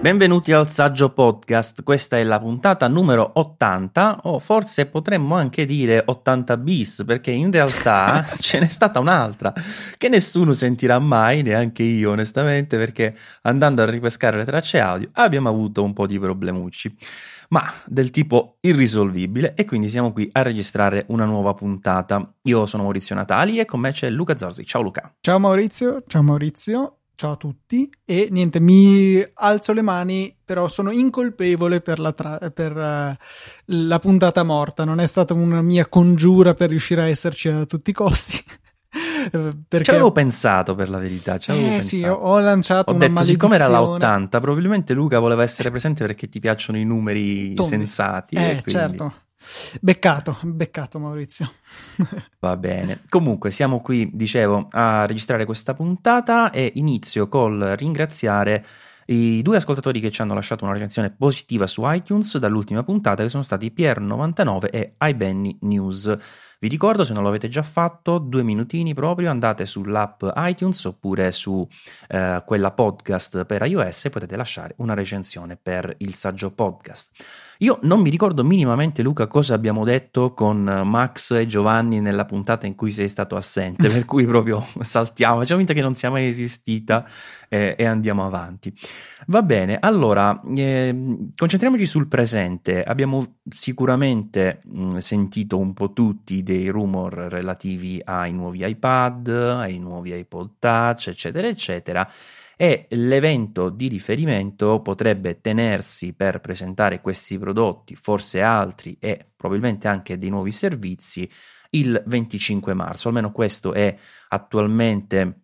Benvenuti al Saggio Podcast, questa è la puntata numero 80 o forse potremmo anche dire 80 bis perché in realtà ce n'è stata un'altra che nessuno sentirà mai, neanche io onestamente, perché andando a ripescare le tracce audio abbiamo avuto un po' di problemucci, ma del tipo irrisolvibile, e quindi siamo qui a registrare una nuova puntata. Io sono Maurizio Natali e con me c'è Luca Zorzi. Ciao Luca. Ciao Maurizio. Ciao a tutti e niente, mi alzo le mani, però sono incolpevole per la puntata morta. Non è stata una mia congiura per riuscire a esserci a tutti i costi. Perché... Ci avevo pensato, per la verità. Sì, ho lanciato una maledizione. Siccome era la 80, probabilmente Luca voleva essere presente perché ti piacciono i numeri sensati. Quindi... certo. Beccato Maurizio. Va bene, comunque siamo qui, dicevo, a registrare questa puntata e inizio col ringraziare i due ascoltatori che ci hanno lasciato una recensione positiva su iTunes dall'ultima puntata, che sono stati Pier 99 e iBenny News. Vi ricordo, se non l'avete già fatto, 2 minutini proprio, andate sull'app iTunes oppure su quella podcast per iOS e potete lasciare una recensione per il Saggio Podcast. Io non mi ricordo minimamente, Luca, cosa abbiamo detto con Max e Giovanni nella puntata in cui sei stato assente, per cui proprio saltiamo, facciamo finta che non sia mai esistita e andiamo avanti. Va bene, allora concentriamoci sul presente. Abbiamo sicuramente sentito un po' tutti dei rumor relativi ai nuovi iPad, ai nuovi iPod Touch, eccetera eccetera, e l'evento di riferimento potrebbe tenersi per presentare questi prodotti, forse altri e probabilmente anche dei nuovi servizi, il 25 marzo, almeno questo è attualmente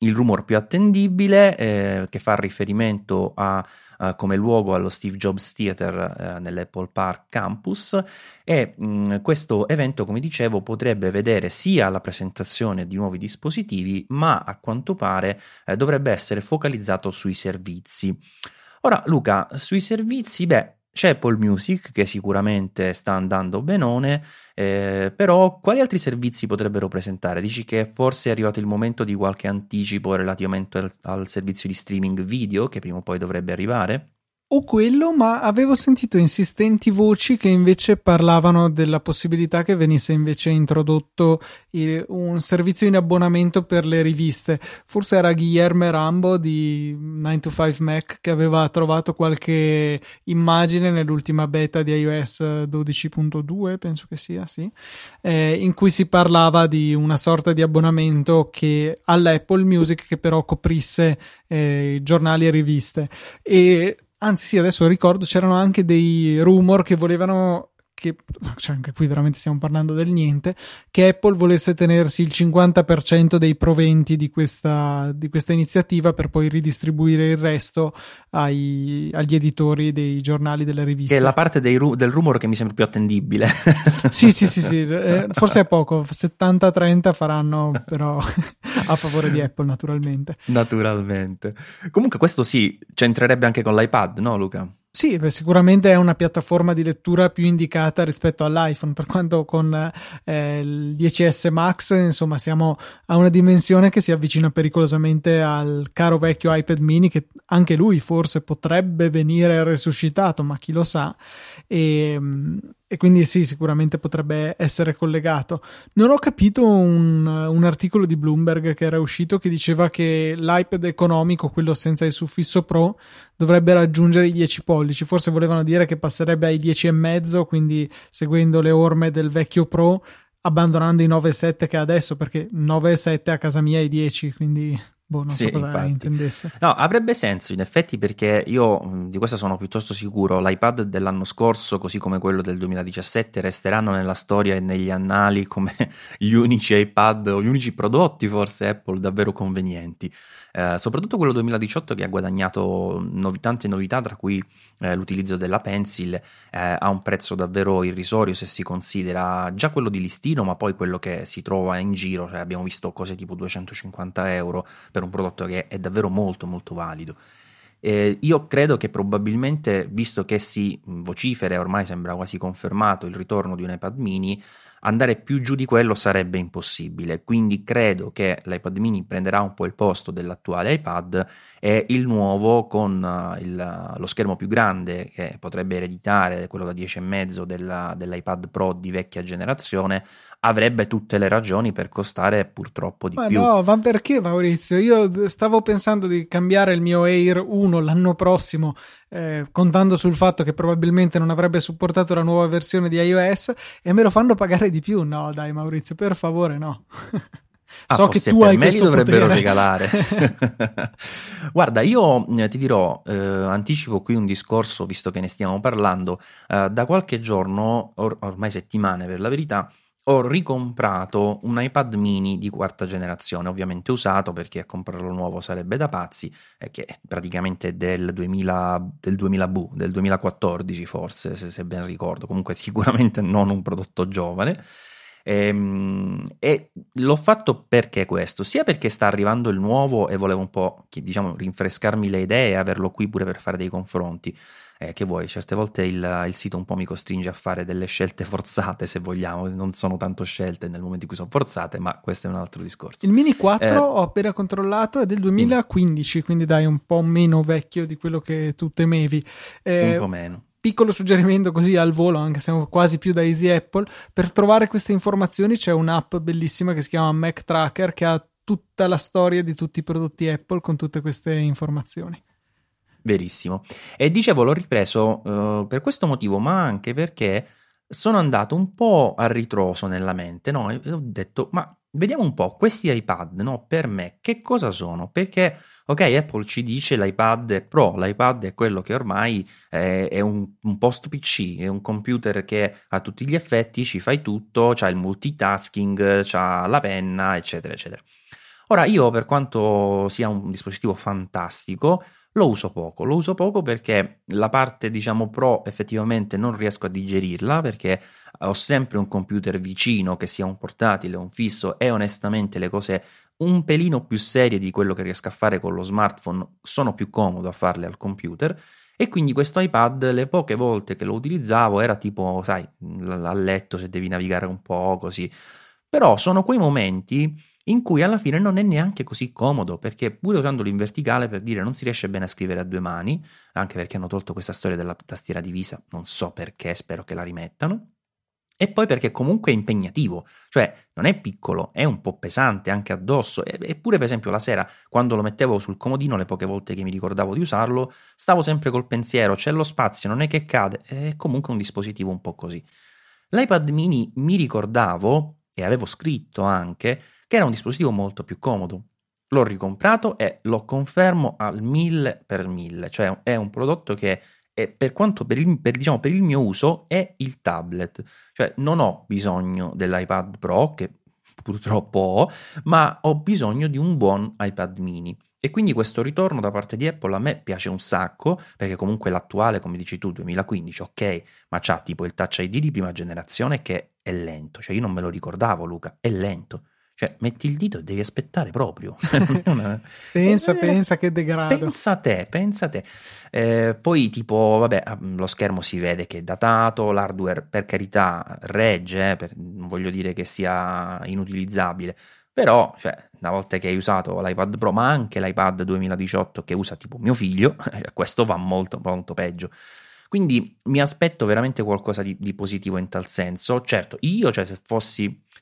il rumor più attendibile, che fa riferimento come luogo allo Steve Jobs Theater nell'Apple Park Campus, e questo evento, come dicevo, potrebbe vedere sia la presentazione di nuovi dispositivi, ma a quanto pare dovrebbe essere focalizzato sui servizi. Ora Luca, sui servizi, c'è Apple Music che sicuramente sta andando benone, però quali altri servizi potrebbero presentare? Dici che forse è arrivato il momento di qualche anticipo relativamente al servizio di streaming video che prima o poi dovrebbe arrivare? O quello, ma avevo sentito insistenti voci che invece parlavano della possibilità che venisse invece introdotto un servizio in abbonamento per le riviste. Forse era Guillaume Rambo di 9to5Mac che aveva trovato qualche immagine nell'ultima beta di iOS 12.2, penso che sia, sì, in cui si parlava di una sorta di abbonamento che all'Apple Music, che però coprisse giornali e riviste. E anzi sì, adesso ricordo, c'erano anche dei rumor che volevano, cioè anche qui veramente stiamo parlando del niente, che Apple volesse tenersi il 50% dei proventi di questa iniziativa per poi ridistribuire il resto agli editori dei giornali, delle riviste. Che è la parte del rumor che mi sembra più attendibile. Sì, forse è poco, 70-30 faranno però... a favore di Apple, naturalmente. Comunque questo sì, c'entrerebbe anche con l'iPad, no Luca? Sì, sicuramente è una piattaforma di lettura più indicata rispetto all'iPhone, per quanto con il XS Max, insomma, siamo a una dimensione che si avvicina pericolosamente al caro vecchio iPad mini, che anche lui forse potrebbe venire resuscitato, ma chi lo sa, e quindi sì, sicuramente potrebbe essere collegato. Non ho capito un articolo di Bloomberg che era uscito che diceva che l'iPad economico, quello senza il suffisso Pro, dovrebbe raggiungere i 10 pollici. Forse volevano dire che passerebbe ai 10,5, quindi seguendo le orme del vecchio Pro, abbandonando i 9,7 che ha adesso, perché 9,7 a casa mia è 10, quindi... non so cosa intendesse. No, avrebbe senso in effetti, perché io di questo sono piuttosto sicuro. L'iPad dell'anno scorso, così come quello del 2017, resteranno nella storia e negli annali come gli unici iPad o gli unici prodotti forse Apple davvero convenienti, soprattutto quello 2018 che ha guadagnato tante novità, tra cui l'utilizzo della Pencil a un prezzo davvero irrisorio se si considera già quello di listino, ma poi quello che si trova in giro, cioè abbiamo visto cose tipo 250 euro per un prodotto che è davvero molto molto valido. Io credo che probabilmente, visto che si vocifera, ormai sembra quasi confermato il ritorno di un iPad mini, andare più giù di quello sarebbe impossibile, quindi credo che l'iPad mini prenderà un po' il posto dell'attuale iPad, e il nuovo, con lo schermo più grande che potrebbe ereditare quello da 10,5 dell'iPad Pro di vecchia generazione, avrebbe tutte le ragioni per costare purtroppo di più. No, ma perché, Maurizio? Io stavo pensando di cambiare il mio Air 1 l'anno prossimo, contando sul fatto che probabilmente non avrebbe supportato la nuova versione di iOS, e me lo fanno pagare di più. No, dai, Maurizio, per favore, no. So che tu hai questo potere. Me li dovrebbero regalare. Guarda, io ti dirò, anticipo qui un discorso, visto che ne stiamo parlando. Da qualche giorno, ormai settimane per la verità, ho ricomprato un iPad mini di quarta generazione, ovviamente usato, perché a comprarlo nuovo sarebbe da pazzi, che è praticamente del 2014 forse, se ben ricordo, comunque sicuramente non un prodotto giovane. E l'ho fatto perché questo, sia perché sta arrivando il nuovo e volevo un po', diciamo, rinfrescarmi le idee e averlo qui pure per fare dei confronti. Che vuoi, certe volte il sito un po' mi costringe a fare delle scelte forzate, se vogliamo, non sono tanto scelte nel momento in cui sono forzate, ma questo è un altro discorso. Il Mini 4 ho appena controllato, è del 2015, quindi dai, un po' meno vecchio di quello che tu temevi, un po' meno. Piccolo suggerimento così al volo, anche se siamo quasi più da Easy Apple, per trovare queste informazioni c'è un'app bellissima che si chiama Mac Tracker, che ha tutta la storia di tutti i prodotti Apple con tutte queste informazioni. Verissimo. E dicevo, l'ho ripreso per questo motivo, ma anche perché sono andato un po' a ritroso nella mente, no? E ho detto, ma vediamo un po' questi iPad, no? Per me che cosa sono? Perché ok, Apple ci dice l'iPad Pro, l'iPad è quello che ormai è un post PC, è un computer che a tutti gli effetti ci fai tutto, c'ha il multitasking, c'ha la penna, eccetera eccetera. Ora, io, per quanto sia un dispositivo fantastico, lo uso poco perché la parte, diciamo, Pro effettivamente non riesco a digerirla, perché ho sempre un computer vicino, che sia un portatile o un fisso, e onestamente le cose un pelino più serie di quello che riesco a fare con lo smartphone sono più comodo a farle al computer, e quindi questo iPad, le poche volte che lo utilizzavo, era tipo, sai, a letto, se devi navigare un po' così. Però sono quei momenti in cui alla fine non è neanche così comodo, perché pure usandolo in verticale, per dire, non si riesce bene a scrivere a due mani, anche perché hanno tolto questa storia della tastiera divisa, non so perché, spero che la rimettano, e poi perché comunque è impegnativo, cioè non è piccolo, è un po' pesante anche addosso, eppure per esempio la sera, quando lo mettevo sul comodino, le poche volte che mi ricordavo di usarlo, stavo sempre col pensiero, c'è lo spazio, non è che cade, è comunque un dispositivo un po' così. L'iPad mini mi ricordavo, e avevo scritto anche, che era un dispositivo molto più comodo. L'ho ricomprato e lo confermo al 1000%, cioè è un prodotto che è, per quanto per il mio uso, è il tablet, cioè non ho bisogno dell'iPad Pro, che purtroppo ho, ma ho bisogno di un buon iPad mini. E quindi questo ritorno da parte di Apple a me piace un sacco, perché comunque l'attuale, come dici tu, 2015, ok, ma c'ha tipo il Touch ID di prima generazione che è lento, cioè io non me lo ricordavo, Luca, è lento. Cioè metti il dito e devi aspettare proprio. pensa che degrado. Pensa te. Poi tipo, vabbè, lo schermo si vede che è datato, l'hardware per carità regge, non voglio dire che sia inutilizzabile, però cioè, una volta che hai usato l'iPad Pro, ma anche l'iPad 2018 che usa tipo mio figlio, questo va molto, molto peggio. Quindi mi aspetto veramente qualcosa di positivo in tal senso. Certo, io, cioè, se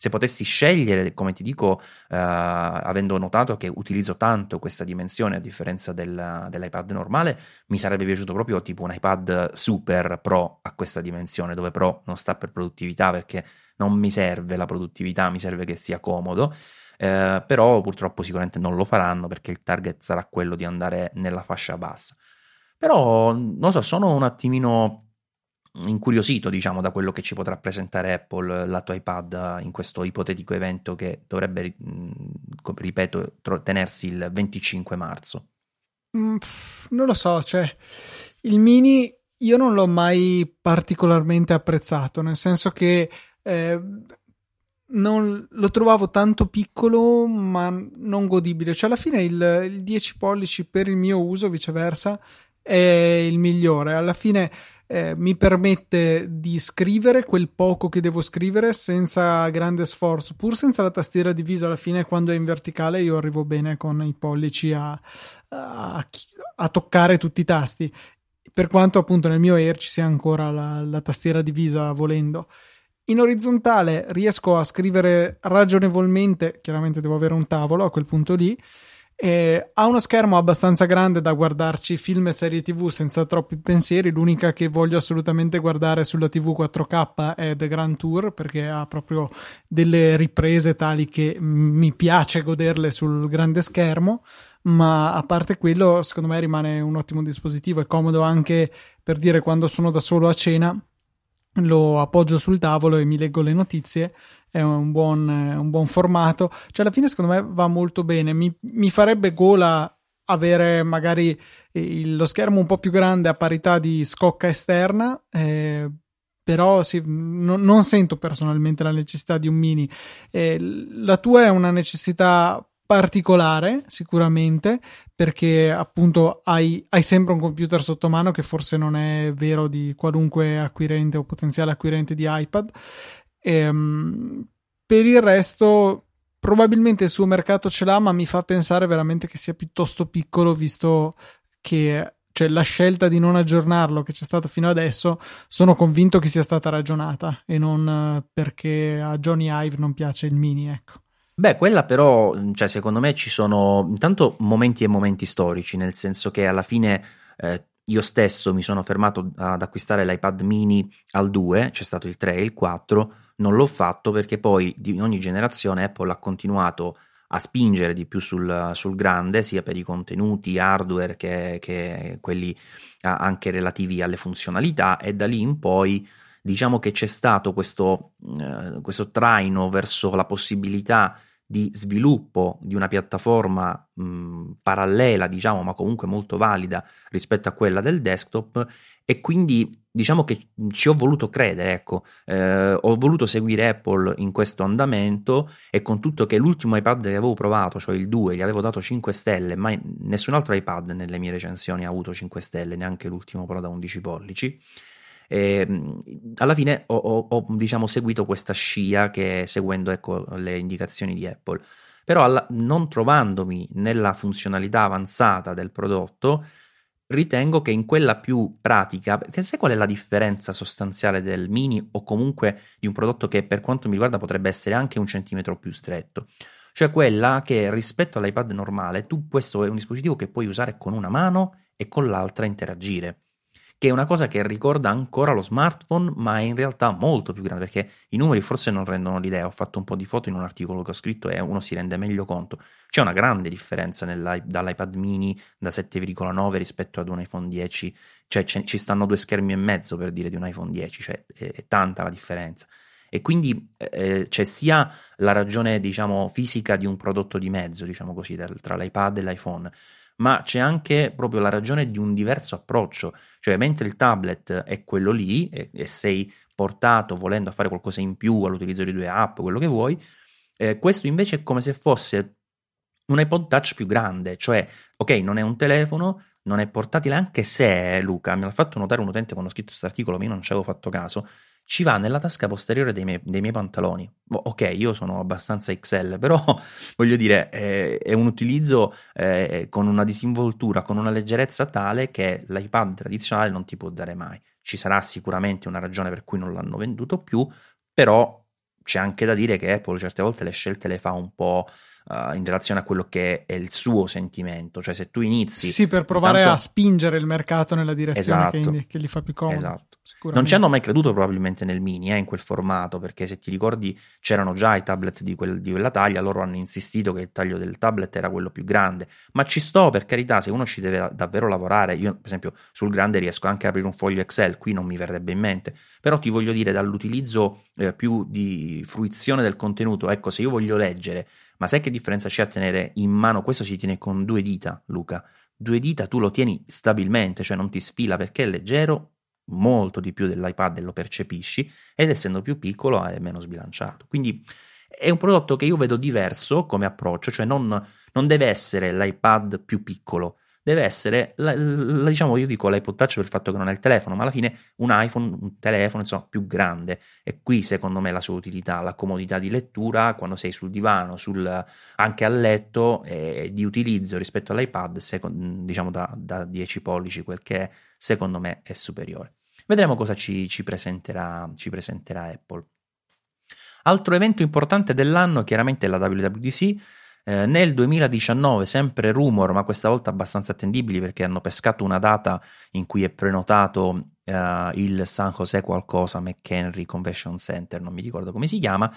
potessi scegliere, come ti dico, avendo notato che utilizzo tanto questa dimensione a differenza dell'iPad normale, mi sarebbe piaciuto proprio tipo un iPad super Pro a questa dimensione, dove Pro non sta per produttività, perché non mi serve la produttività, mi serve che sia comodo. Però purtroppo sicuramente non lo faranno, perché il target sarà quello di andare nella fascia bassa. Però, non so, sono un attimino incuriosito, diciamo, da quello che ci potrà presentare Apple, lato iPad, in questo ipotetico evento che dovrebbe, ripeto, tenersi il 25 marzo. Non lo so, cioè, il mini io non l'ho mai particolarmente apprezzato, nel senso che non lo trovavo tanto piccolo ma non godibile, cioè alla fine il 10 pollici per il mio uso viceversa è il migliore, alla fine mi permette di scrivere quel poco che devo scrivere senza grande sforzo, pur senza la tastiera divisa. Alla fine quando è in verticale io arrivo bene con i pollici a toccare tutti i tasti, per quanto appunto nel mio Air ci sia ancora la tastiera divisa volendo. In orizzontale riesco a scrivere ragionevolmente, chiaramente devo avere un tavolo a quel punto lì, ha uno schermo abbastanza grande da guardarci film e serie TV senza troppi pensieri. L'unica che voglio assolutamente guardare sulla TV 4K è The Grand Tour, perché ha proprio delle riprese tali che mi piace goderle sul grande schermo, ma a parte quello secondo me rimane un ottimo dispositivo. È comodo anche per dire quando sono da solo a cena, lo appoggio sul tavolo e mi leggo le notizie. È un buon formato, cioè alla fine secondo me va molto bene. Mi farebbe gola avere magari lo schermo un po' più grande a parità di scocca esterna, però sì, non sento personalmente la necessità di un mini. La tua è una necessità particolare sicuramente, perché appunto hai sempre un computer sotto mano, che forse non è vero di qualunque acquirente o potenziale acquirente di iPad. Per il resto probabilmente il suo mercato ce l'ha, ma mi fa pensare veramente che sia piuttosto piccolo, visto che cioè, la scelta di non aggiornarlo che c'è stata fino adesso sono convinto che sia stata ragionata e non perché a Johnny Ive non piace il mini, ecco. Beh, quella però, cioè, secondo me ci sono intanto momenti e momenti storici, nel senso che alla fine io stesso mi sono fermato ad acquistare l'iPad mini al 2, c'è stato il 3 e il 4, non l'ho fatto perché poi di ogni generazione Apple ha continuato a spingere di più sul grande, sia per i contenuti hardware che quelli anche relativi alle funzionalità, e da lì in poi diciamo che c'è stato questo traino verso la possibilità di sviluppo di una piattaforma parallela, diciamo, ma comunque molto valida rispetto a quella del desktop, e quindi diciamo che ci ho voluto credere, ecco, ho voluto seguire Apple in questo andamento, e con tutto che l'ultimo iPad che avevo provato, cioè il 2, gli avevo dato 5 stelle, ma nessun altro iPad nelle mie recensioni ha avuto 5 stelle, neanche l'ultimo però da 11 pollici. E alla fine ho diciamo seguito questa scia, che seguendo ecco le indicazioni di Apple, però non trovandomi nella funzionalità avanzata del prodotto, ritengo che in quella più pratica, perché sai qual è la differenza sostanziale del mini o comunque di un prodotto che per quanto mi riguarda potrebbe essere anche un centimetro più stretto, cioè quella che rispetto all'iPad normale tu, questo è un dispositivo che puoi usare con una mano e con l'altra interagire, che è una cosa che ricorda ancora lo smartphone, ma è in realtà molto più grande, perché i numeri forse non rendono l'idea. Ho fatto un po' di foto in un articolo che ho scritto e uno si rende meglio conto. C'è una grande differenza dall'iPad mini da 7,9 rispetto ad un iPhone 10, cioè ci stanno 2,5 schermi per dire di un iPhone 10, cioè è tanta la differenza. E quindi c'è sia la ragione diciamo fisica di un prodotto di mezzo, diciamo così, tra l'iPad e l'iPhone, ma c'è anche proprio la ragione di un diverso approccio, cioè mentre il tablet è quello lì e sei portato volendo a fare qualcosa in più all'utilizzo di due app, quello che vuoi, questo invece è come se fosse un iPod Touch più grande, cioè ok, non è un telefono, non è portatile, anche se Luca me l'ha fatto notare un utente quando ho scritto questo articolo, ma io non ci avevo fatto caso, ci va nella tasca posteriore dei miei pantaloni. Ok, io sono abbastanza XL, però voglio dire è un utilizzo con una disinvoltura, con una leggerezza tale che l'iPad tradizionale non ti può dare mai. Ci sarà sicuramente una ragione per cui non l'hanno venduto più, però c'è anche da dire che Apple certe volte le scelte le fa un po' in relazione a quello che è il suo sentimento, cioè se tu inizi sì per provare a spingere il mercato nella direzione esatto, che gli fa più comodo, esatto. Non ci hanno mai creduto probabilmente nel mini in quel formato, perché se ti ricordi c'erano già i tablet di quella taglia, loro hanno insistito che il taglio del tablet era quello più grande, ma ci sto, per carità, se uno ci deve davvero lavorare. Io per esempio sul grande riesco anche a aprire un foglio Excel, qui non mi verrebbe in mente, però ti voglio dire dall'utilizzo più di fruizione del contenuto, ecco, se io voglio leggere, ma sai che differenza c'è a tenere in mano? Questo si tiene con 2 dita, Luca. 2 dita tu lo tieni stabilmente, cioè non ti sfila, perché è leggero, molto di più dell'iPad, lo percepisci, ed essendo più piccolo è meno sbilanciato. Quindi È un prodotto che io vedo diverso come approccio, cioè non deve essere l'iPad più piccolo, deve essere, diciamo, io dico l'iPod Touch per il fatto che non è il telefono, ma alla fine un iPhone, un telefono, insomma, più grande. E qui secondo me la sua utilità, la comodità di lettura quando sei sul divano, anche a letto, di utilizzo rispetto all'iPad, diciamo da 10 pollici, quel che è, secondo me è superiore. Vedremo cosa ci presenterà Apple. Altro evento importante dell'anno è chiaramente la WWDC. Nel 2019, sempre rumor, ma questa volta abbastanza attendibili, perché hanno pescato una data in cui è prenotato il San Jose qualcosa McHenry Convention Center, non mi ricordo come si chiama,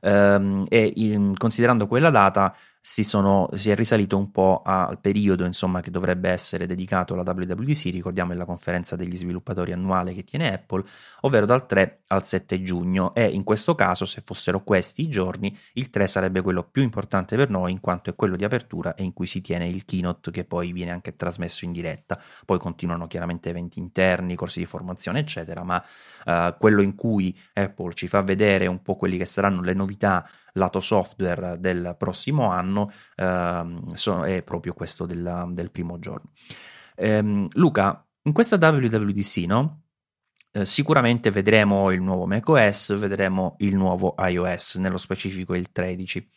considerando quella data si è risalito un po' al periodo, insomma, che dovrebbe essere dedicato alla WWDC. Ricordiamo, è la conferenza degli sviluppatori annuale che tiene Apple, ovvero dal 3 al 7 giugno, e in questo caso, se fossero questi i giorni, il 3 sarebbe quello più importante per noi, in quanto è quello di apertura e in cui si tiene il keynote, che poi viene anche trasmesso in diretta. Poi continuano chiaramente eventi interni, corsi di formazione eccetera, ma quello in cui Apple ci fa vedere un po' quelli che saranno le novità lato software del prossimo anno è proprio questo del primo giorno. Luca, in questa WWDC, no? Sicuramente vedremo il nuovo macOS, vedremo il nuovo iOS, nello specifico il 13.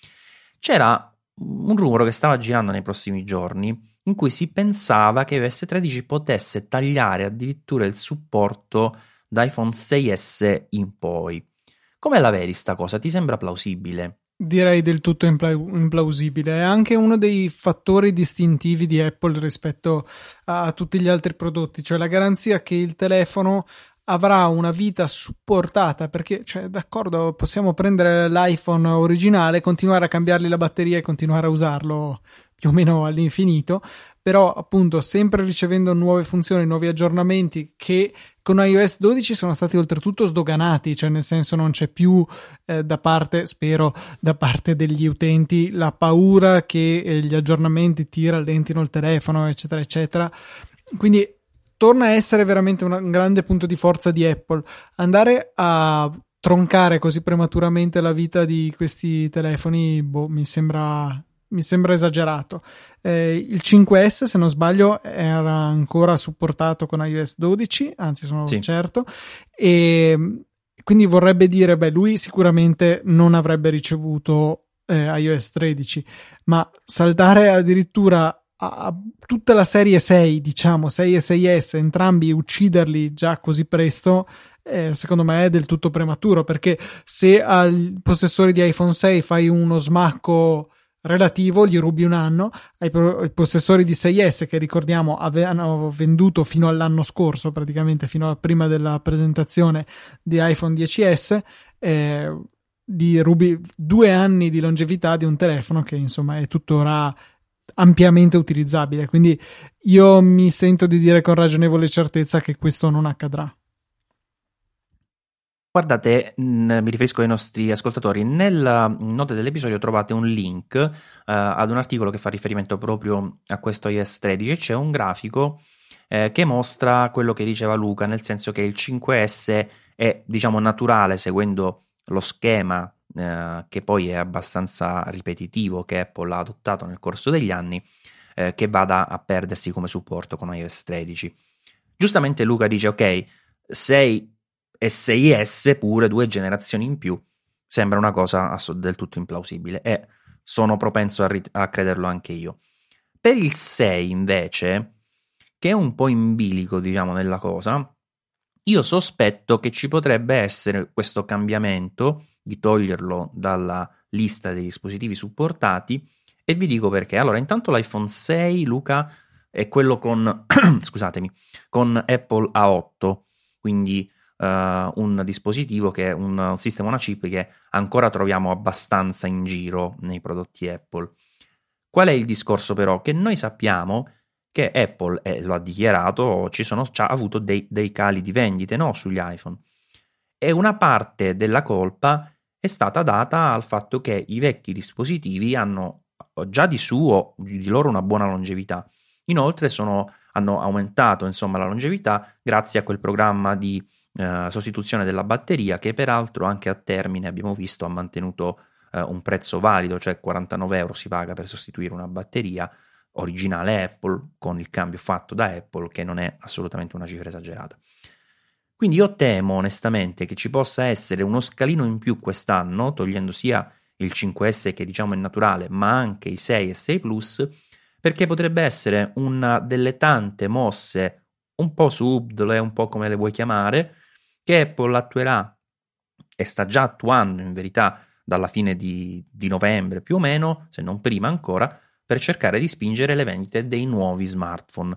C'era un rumore che stava girando nei prossimi giorni in cui si pensava che iOS 13 potesse tagliare addirittura il supporto da iPhone 6S in poi. Come la vedi sta cosa? Ti sembra plausibile? Direi del tutto implausibile. È anche uno dei fattori distintivi di Apple rispetto a tutti gli altri prodotti, cioè la garanzia che il telefono avrà una vita supportata, perché, cioè, d'accordo, possiamo prendere l'iPhone originale, continuare a cambiargli la batteria e continuare a usarlo più o meno all'infinito, però appunto sempre ricevendo nuove funzioni, nuovi aggiornamenti che con iOS 12 sono stati oltretutto sdoganati, cioè nel senso non c'è più da parte degli utenti la paura che gli aggiornamenti ti rallentino il telefono eccetera eccetera, quindi torna a essere veramente un grande punto di forza di Apple. Andare a troncare così prematuramente la vita di questi telefoni mi sembra esagerato. Il 5S, se non sbaglio, era ancora supportato con iOS 12, anzi sono certo, e quindi vorrebbe dire, lui sicuramente non avrebbe ricevuto iOS 13, ma saltare addirittura a tutta la serie 6, diciamo 6 e 6S, entrambi ucciderli già così presto, secondo me è del tutto prematuro, perché se al possessore di iPhone 6 fai uno smacco relativo, gli rubi un anno, ai possessori di 6S, che ricordiamo avevano venduto fino all'anno scorso, praticamente fino a prima della presentazione di iPhone XS, gli rubi 2 anni di longevità di un telefono che insomma è tuttora ampiamente utilizzabile. Quindi io mi sento di dire con ragionevole certezza che questo non accadrà. Guardate, mi riferisco ai nostri ascoltatori, nella nota dell'episodio trovate un link ad un articolo che fa riferimento proprio a questo iOS 13, c'è un grafico che mostra quello che diceva Luca, nel senso che il 5S è, diciamo, naturale, seguendo lo schema che poi è abbastanza ripetitivo, che Apple ha adottato nel corso degli anni, che vada a perdersi come supporto con iOS 13. Giustamente Luca dice, ok, 6 e 6S pure, 2 generazioni in più, sembra una cosa del tutto implausibile, e sono propenso a crederlo anche io. Per il 6 invece, che è un po' in bilico, diciamo, nella cosa, io sospetto che ci potrebbe essere questo cambiamento di toglierlo dalla lista dei dispositivi supportati, e vi dico perché. Allora, intanto l'iPhone 6, Luca, è quello con scusatemi, con Apple A8, quindi un dispositivo che è un sistema, una chip che ancora troviamo abbastanza in giro nei prodotti Apple. Qual è il discorso però? Che noi sappiamo che Apple, lo ha dichiarato, ha avuto dei cali di vendite, no, sugli iPhone, e una parte della colpa è stata data al fatto che i vecchi dispositivi hanno già di loro una buona longevità. Inoltre hanno aumentato, insomma, la longevità grazie a quel programma di sostituzione della batteria, che peraltro anche a termine abbiamo visto ha mantenuto un prezzo valido, cioè 49 euro si paga per sostituire una batteria originale Apple con il cambio fatto da Apple, che non è assolutamente una cifra esagerata. Quindi io temo onestamente che ci possa essere uno scalino in più quest'anno, togliendo sia il 5S che diciamo è naturale, ma anche i 6 e 6 Plus, perché potrebbe essere una delle tante mosse un po' subdole, un po' come le vuoi chiamare, che Apple attuerà e sta già attuando in verità dalla fine di novembre più o meno, se non prima ancora, per cercare di spingere le vendite dei nuovi smartphone.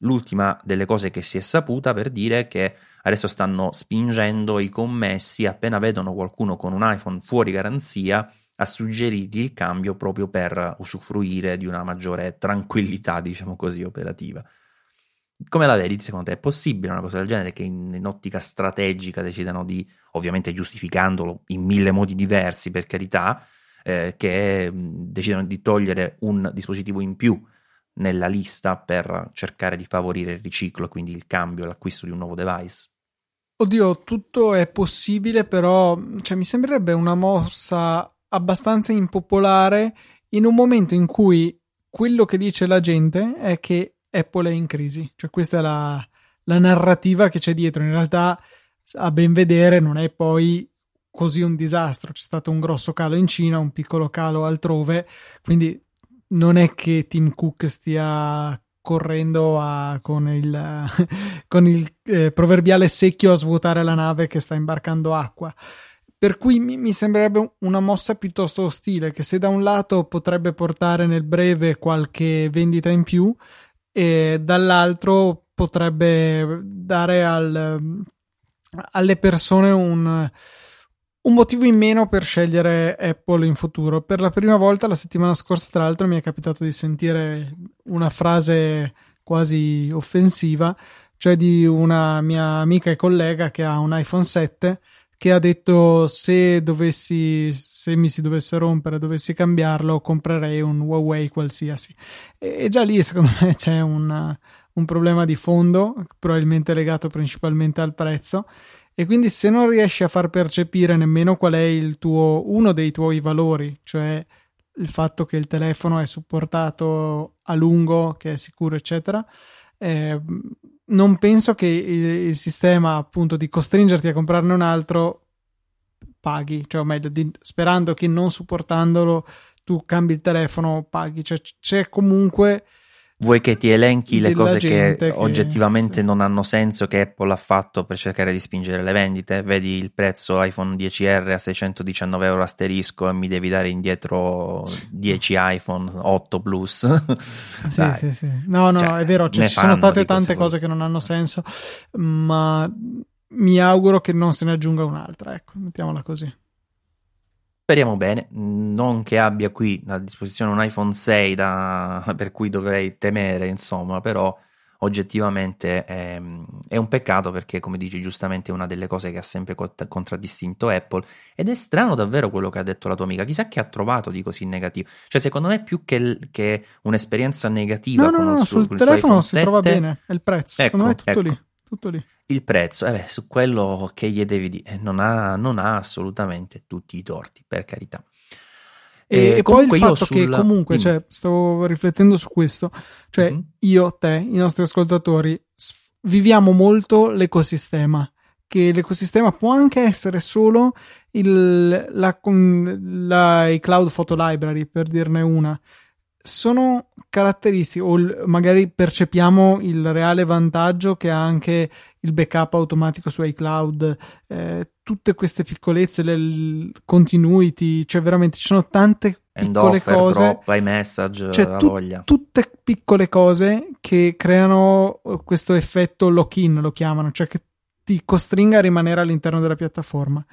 L'ultima delle cose che si è saputa, per dire, che adesso stanno spingendo i commessi, appena vedono qualcuno con un iPhone fuori garanzia, a suggerirgli il cambio, proprio per usufruire di una maggiore tranquillità, diciamo così, operativa. Come la vedi, secondo te è possibile una cosa del genere, che in ottica strategica decidano di, ovviamente giustificandolo in mille modi diversi per carità, che decidano di togliere un dispositivo in più nella lista per cercare di favorire il riciclo, quindi il cambio e l'acquisto di un nuovo device? Oddio, tutto è possibile, però mi sembrerebbe una mossa abbastanza impopolare in un momento in cui quello che dice la gente è che Apple è in crisi, cioè questa è la narrativa che c'è dietro. In realtà, a ben vedere, non è poi così un disastro. C'è stato un grosso calo in Cina, un piccolo calo altrove, quindi non è che Tim Cook stia correndo con il proverbiale secchio a svuotare la nave che sta imbarcando acqua. Per cui mi sembrerebbe una mossa piuttosto ostile, che se da un lato potrebbe portare nel breve qualche vendita in più, e dall'altro potrebbe dare alle persone un motivo in meno per scegliere Apple in futuro. Per la prima volta la settimana scorsa, tra l'altro, mi è capitato di sentire una frase quasi offensiva, cioè di una mia amica e collega che ha un iPhone 7, che ha detto: se mi si dovesse rompere, dovessi cambiarlo, comprerei un Huawei qualsiasi. E già lì secondo me c'è un problema di fondo, probabilmente legato principalmente al prezzo, e quindi se non riesci a far percepire nemmeno qual è uno dei tuoi valori, cioè il fatto che il telefono è supportato a lungo, che è sicuro, eccetera, non penso che il sistema, appunto, di costringerti a comprarne un altro paghi, cioè, o meglio, sperando che non supportandolo tu cambi il telefono paghi, cioè c'è comunque... Vuoi che ti elenchi le cose che oggettivamente non hanno senso che Apple ha fatto per cercare di spingere le vendite? Vedi il prezzo iPhone 10R a 619 euro asterisco e mi devi dare indietro 10 iPhone 8 Plus. Sì. No, è vero, ci sono state tante cose che non hanno senso, ma mi auguro che non se ne aggiunga un'altra, ecco, mettiamola così. Speriamo bene, non che abbia qui a disposizione un iPhone 6 per cui dovrei temere, insomma, però oggettivamente è un peccato, perché, come dici giustamente, è una delle cose che ha sempre contraddistinto Apple, ed è strano davvero quello che ha detto la tua amica. Chissà che ha trovato di così negativo, cioè secondo me più che un'esperienza negativa sul telefono si trova bene, è il prezzo, ecco, secondo me è tutto lì. Il prezzo, su quello che gli devi dire, non ha assolutamente tutti i torti, per carità. E poi il fatto che comunque, stavo riflettendo su questo, io, te, i nostri ascoltatori, viviamo molto l'ecosistema, che l'ecosistema può anche essere solo i cloud photo library, per dirne una. Sono caratteristiche, o magari percepiamo il reale vantaggio che ha anche il backup automatico su iCloud, tutte queste piccolezze, le continuity, cioè veramente ci sono tante piccole cose, iMessage, cioè voglia. Tutte piccole cose che creano questo effetto lock-in, lo chiamano, cioè che ti costringa a rimanere all'interno della piattaforma.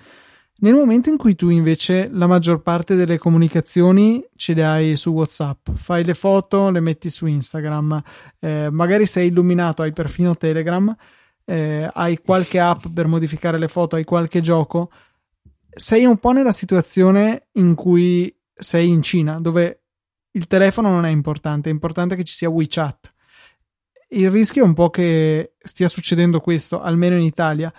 Nel momento in cui tu invece la maggior parte delle comunicazioni ce le hai su WhatsApp, fai le foto, le metti su Instagram, magari sei illuminato, hai perfino Telegram, hai qualche app per modificare le foto, hai qualche gioco, sei un po' nella situazione in cui sei in Cina, dove il telefono non è importante, è importante che ci sia WeChat. Il rischio è un po' che stia succedendo questo, almeno in Italia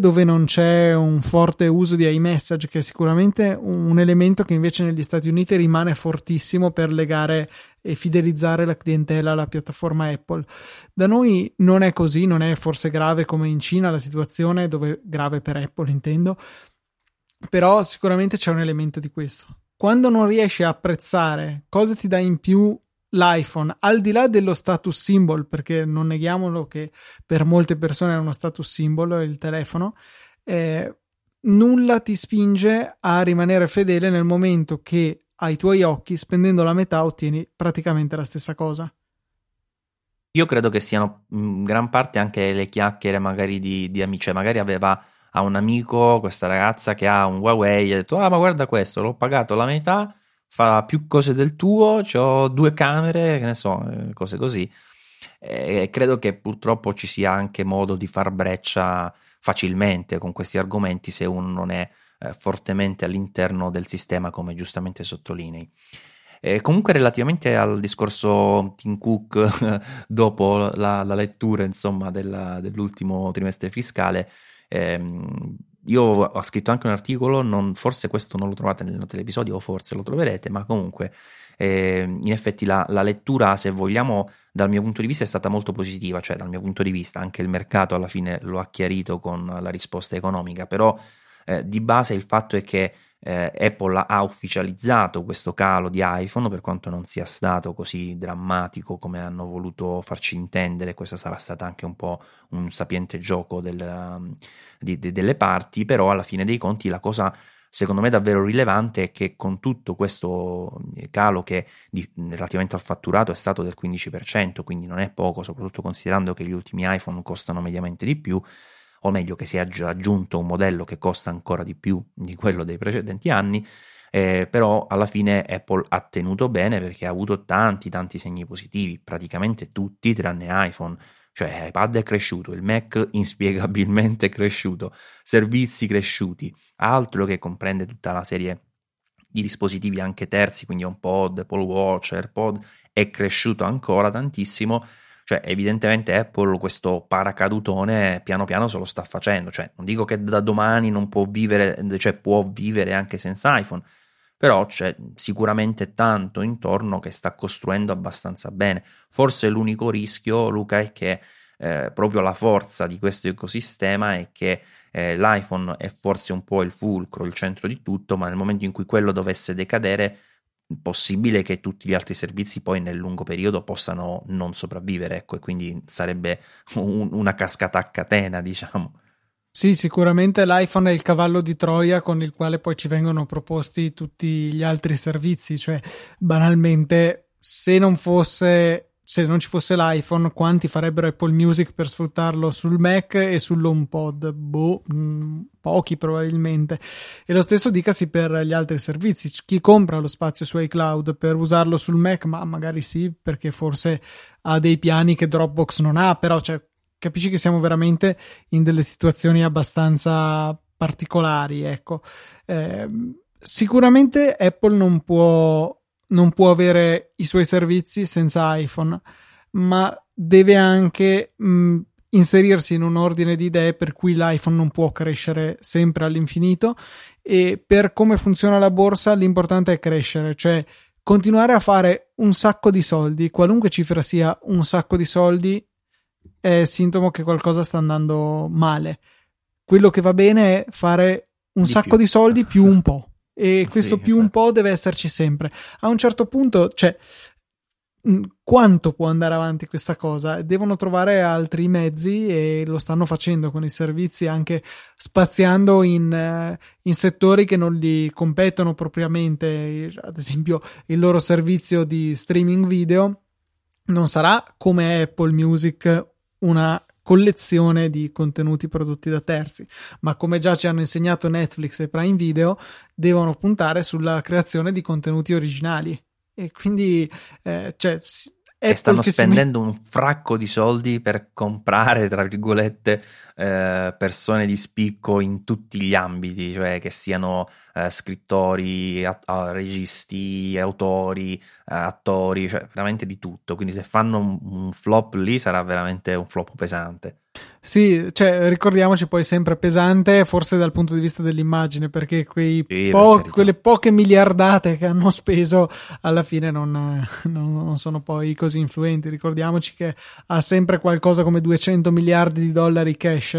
dove non c'è un forte uso di iMessage, che è sicuramente un elemento che invece negli Stati Uniti rimane fortissimo per legare e fidelizzare la clientela alla piattaforma Apple. Da noi non è così, non è forse grave come in Cina la situazione, dove grave per Apple intendo, però sicuramente c'è un elemento di questo. Quando non riesci a apprezzare cosa ti dà in più l'iPhone, al di là dello status symbol, perché non neghiamolo che per molte persone è uno status symbol il telefono, nulla ti spinge a rimanere fedele nel momento che ai tuoi occhi, spendendo la metà, ottieni praticamente la stessa cosa. Io credo che siano in gran parte anche le chiacchiere magari di amici, magari ha un amico, questa ragazza che ha un Huawei, e ha detto: ah, ma guarda questo, l'ho pagato la metà, fa più cose del tuo, c'ho due camere, che ne so, cose così. E credo che purtroppo ci sia anche modo di far breccia facilmente con questi argomenti se uno non è fortemente all'interno del sistema, come giustamente sottolinei. Comunque, relativamente al discorso Tim Cook dopo la lettura, insomma, dell'ultimo trimestre fiscale, io ho scritto anche un articolo, forse questo non lo trovate nelle note dell'episodio, o forse lo troverete, ma comunque in effetti la lettura, se vogliamo, dal mio punto di vista è stata molto positiva, cioè dal mio punto di vista anche il mercato alla fine lo ha chiarito con la risposta economica, però di base il fatto è che Apple ha ufficializzato questo calo di iPhone, per quanto non sia stato così drammatico come hanno voluto farci intendere. Questo sarà stato anche un po' un sapiente gioco delle parti, però alla fine dei conti la cosa secondo me davvero rilevante è che con tutto questo calo che relativamente al fatturato è stato del 15%, quindi non è poco, soprattutto considerando che gli ultimi iPhone costano mediamente di più, o meglio che si è aggiunto un modello che costa ancora di più di quello dei precedenti anni, però alla fine Apple ha tenuto bene perché ha avuto tanti segni positivi, praticamente tutti tranne iPhone, cioè iPad è cresciuto, il Mac inspiegabilmente è cresciuto, servizi cresciuti, altro che comprende tutta la serie di dispositivi anche terzi, quindi HomePod, Apple Watch, AirPod, è cresciuto ancora tantissimo. Cioè evidentemente Apple questo paracadutone piano piano se lo sta facendo, cioè non dico che da domani non può vivere, cioè può vivere anche senza iPhone, però c'è sicuramente tanto intorno che sta costruendo abbastanza bene. Forse l'unico rischio, Luca, è che proprio la forza di questo ecosistema è che l'iPhone è forse un po' il fulcro, il centro di tutto, ma nel momento in cui quello dovesse decadere, possibile che tutti gli altri servizi poi nel lungo periodo possano non sopravvivere, ecco, e quindi sarebbe una cascata a catena, diciamo. Sì, sicuramente l'iPhone è il cavallo di Troia con il quale poi ci vengono proposti tutti gli altri servizi, cioè banalmente se non ci fosse l'iPhone, quanti farebbero Apple Music per sfruttarlo sul Mac e sull'HomePod? Pochi probabilmente. E lo stesso dicasi per gli altri servizi. Chi compra lo spazio su iCloud per usarlo sul Mac? Ma magari sì, perché forse ha dei piani che Dropbox non ha, però cioè, capisci che siamo veramente in delle situazioni abbastanza particolari, ecco. Sicuramente Apple non può avere i suoi servizi senza iPhone, ma deve anche inserirsi in un ordine di idee per cui l'iPhone non può crescere sempre all'infinito, e per come funziona la borsa l'importante è crescere, cioè continuare a fare un sacco di soldi, qualunque cifra sia un sacco di soldi è sintomo che qualcosa sta andando male. Quello che va bene è fare un sacco di soldi più un po'. E questo più un po' deve esserci sempre. A un certo punto, cioè, quanto può andare avanti questa cosa? Devono trovare altri mezzi e lo stanno facendo con i servizi, anche spaziando in settori che non li competono propriamente. Ad esempio, il loro servizio di streaming video non sarà come Apple Music una collezione di contenuti prodotti da terzi, ma come già ci hanno insegnato Netflix e Prime Video, devono puntare sulla creazione di contenuti originali, e quindi cioè, Apple, e stanno spendendo un fracco di soldi per comprare, tra virgolette, persone di spicco in tutti gli ambiti, cioè che siano scrittori, registi, autori, attori, cioè veramente di tutto. Quindi se fanno un flop lì sarà veramente un flop pesante. Sì, cioè ricordiamoci poi sempre pesante forse dal punto di vista dell'immagine, perché quelle poche miliardate che hanno speso alla fine non sono poi così influenti. Ricordiamoci che ha sempre qualcosa come 200 miliardi di dollari cash,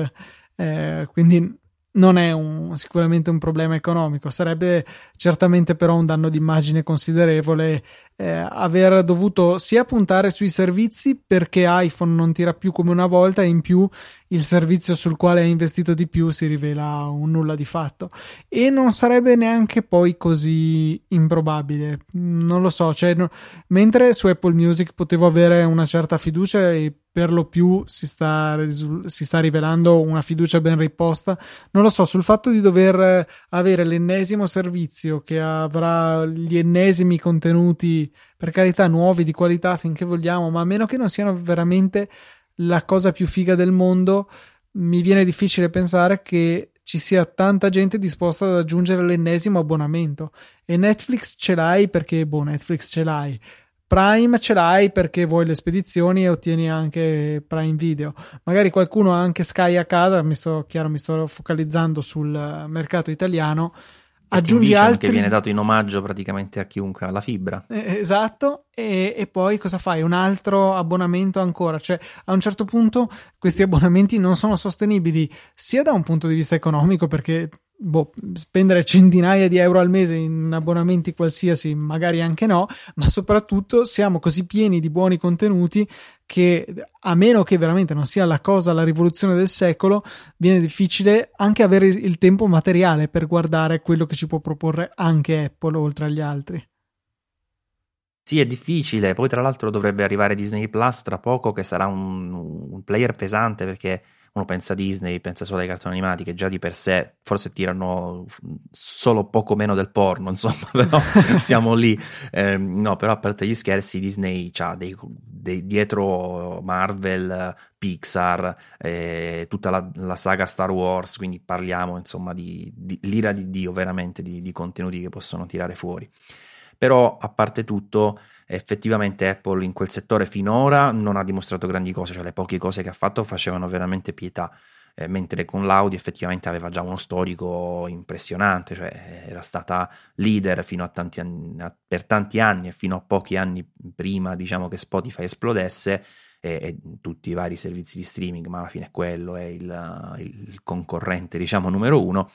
quindi non è sicuramente un problema economico. Sarebbe certamente però un danno d'immagine considerevole aver dovuto sia puntare sui servizi, perché iPhone non tira più come una volta, e in più il servizio sul quale ha investito di più si rivela un nulla di fatto, e non sarebbe neanche poi così improbabile, non lo so, cioè, mentre su Apple Music potevo avere una certa fiducia, e per lo più si sta rivelando una fiducia ben riposta, non lo so, sul fatto di dover avere l'ennesimo servizio che avrà gli ennesimi contenuti, per carità, nuovi, di qualità finché vogliamo, ma a meno che non siano veramente la cosa più figa del mondo, mi viene difficile pensare che ci sia tanta gente disposta ad aggiungere l'ennesimo abbonamento. E Netflix ce l'hai perché, Netflix ce l'hai. Prime ce l'hai perché vuoi le spedizioni e ottieni anche Prime Video. Magari qualcuno ha anche Sky a casa, mi sto focalizzando sul mercato italiano. Aggiungi altri, che viene dato in omaggio praticamente a chiunque ha la fibra. Esatto, e poi cosa fai? Un altro abbonamento ancora, cioè a un certo punto questi abbonamenti non sono sostenibili sia da un punto di vista economico, perché spendere centinaia di euro al mese in abbonamenti qualsiasi magari anche no, ma soprattutto siamo così pieni di buoni contenuti che, a meno che veramente non sia la rivoluzione del secolo, viene difficile anche avere il tempo materiale per guardare quello che ci può proporre anche Apple oltre agli altri. Sì, è difficile. Poi tra l'altro dovrebbe arrivare Disney Plus tra poco, che sarà un player pesante, perché uno pensa a Disney, pensa solo ai cartoni animati, che già di per sé forse tirano solo poco meno del porno, insomma, però siamo lì. No, però a parte gli scherzi, Disney c'ha dietro Marvel, Pixar, tutta la saga Star Wars, quindi parliamo insomma di l'ira di Dio veramente di contenuti che possono tirare fuori. Però a parte tutto, effettivamente Apple in quel settore finora non ha dimostrato grandi cose, cioè le poche cose che ha fatto facevano veramente pietà, mentre con l'Audi effettivamente aveva già uno storico impressionante, cioè era stata leader fino a tanti anni, per tanti anni, e fino a pochi anni prima, diciamo, che Spotify esplodesse, e tutti i vari servizi di streaming, ma alla fine quello è il concorrente, diciamo, numero uno,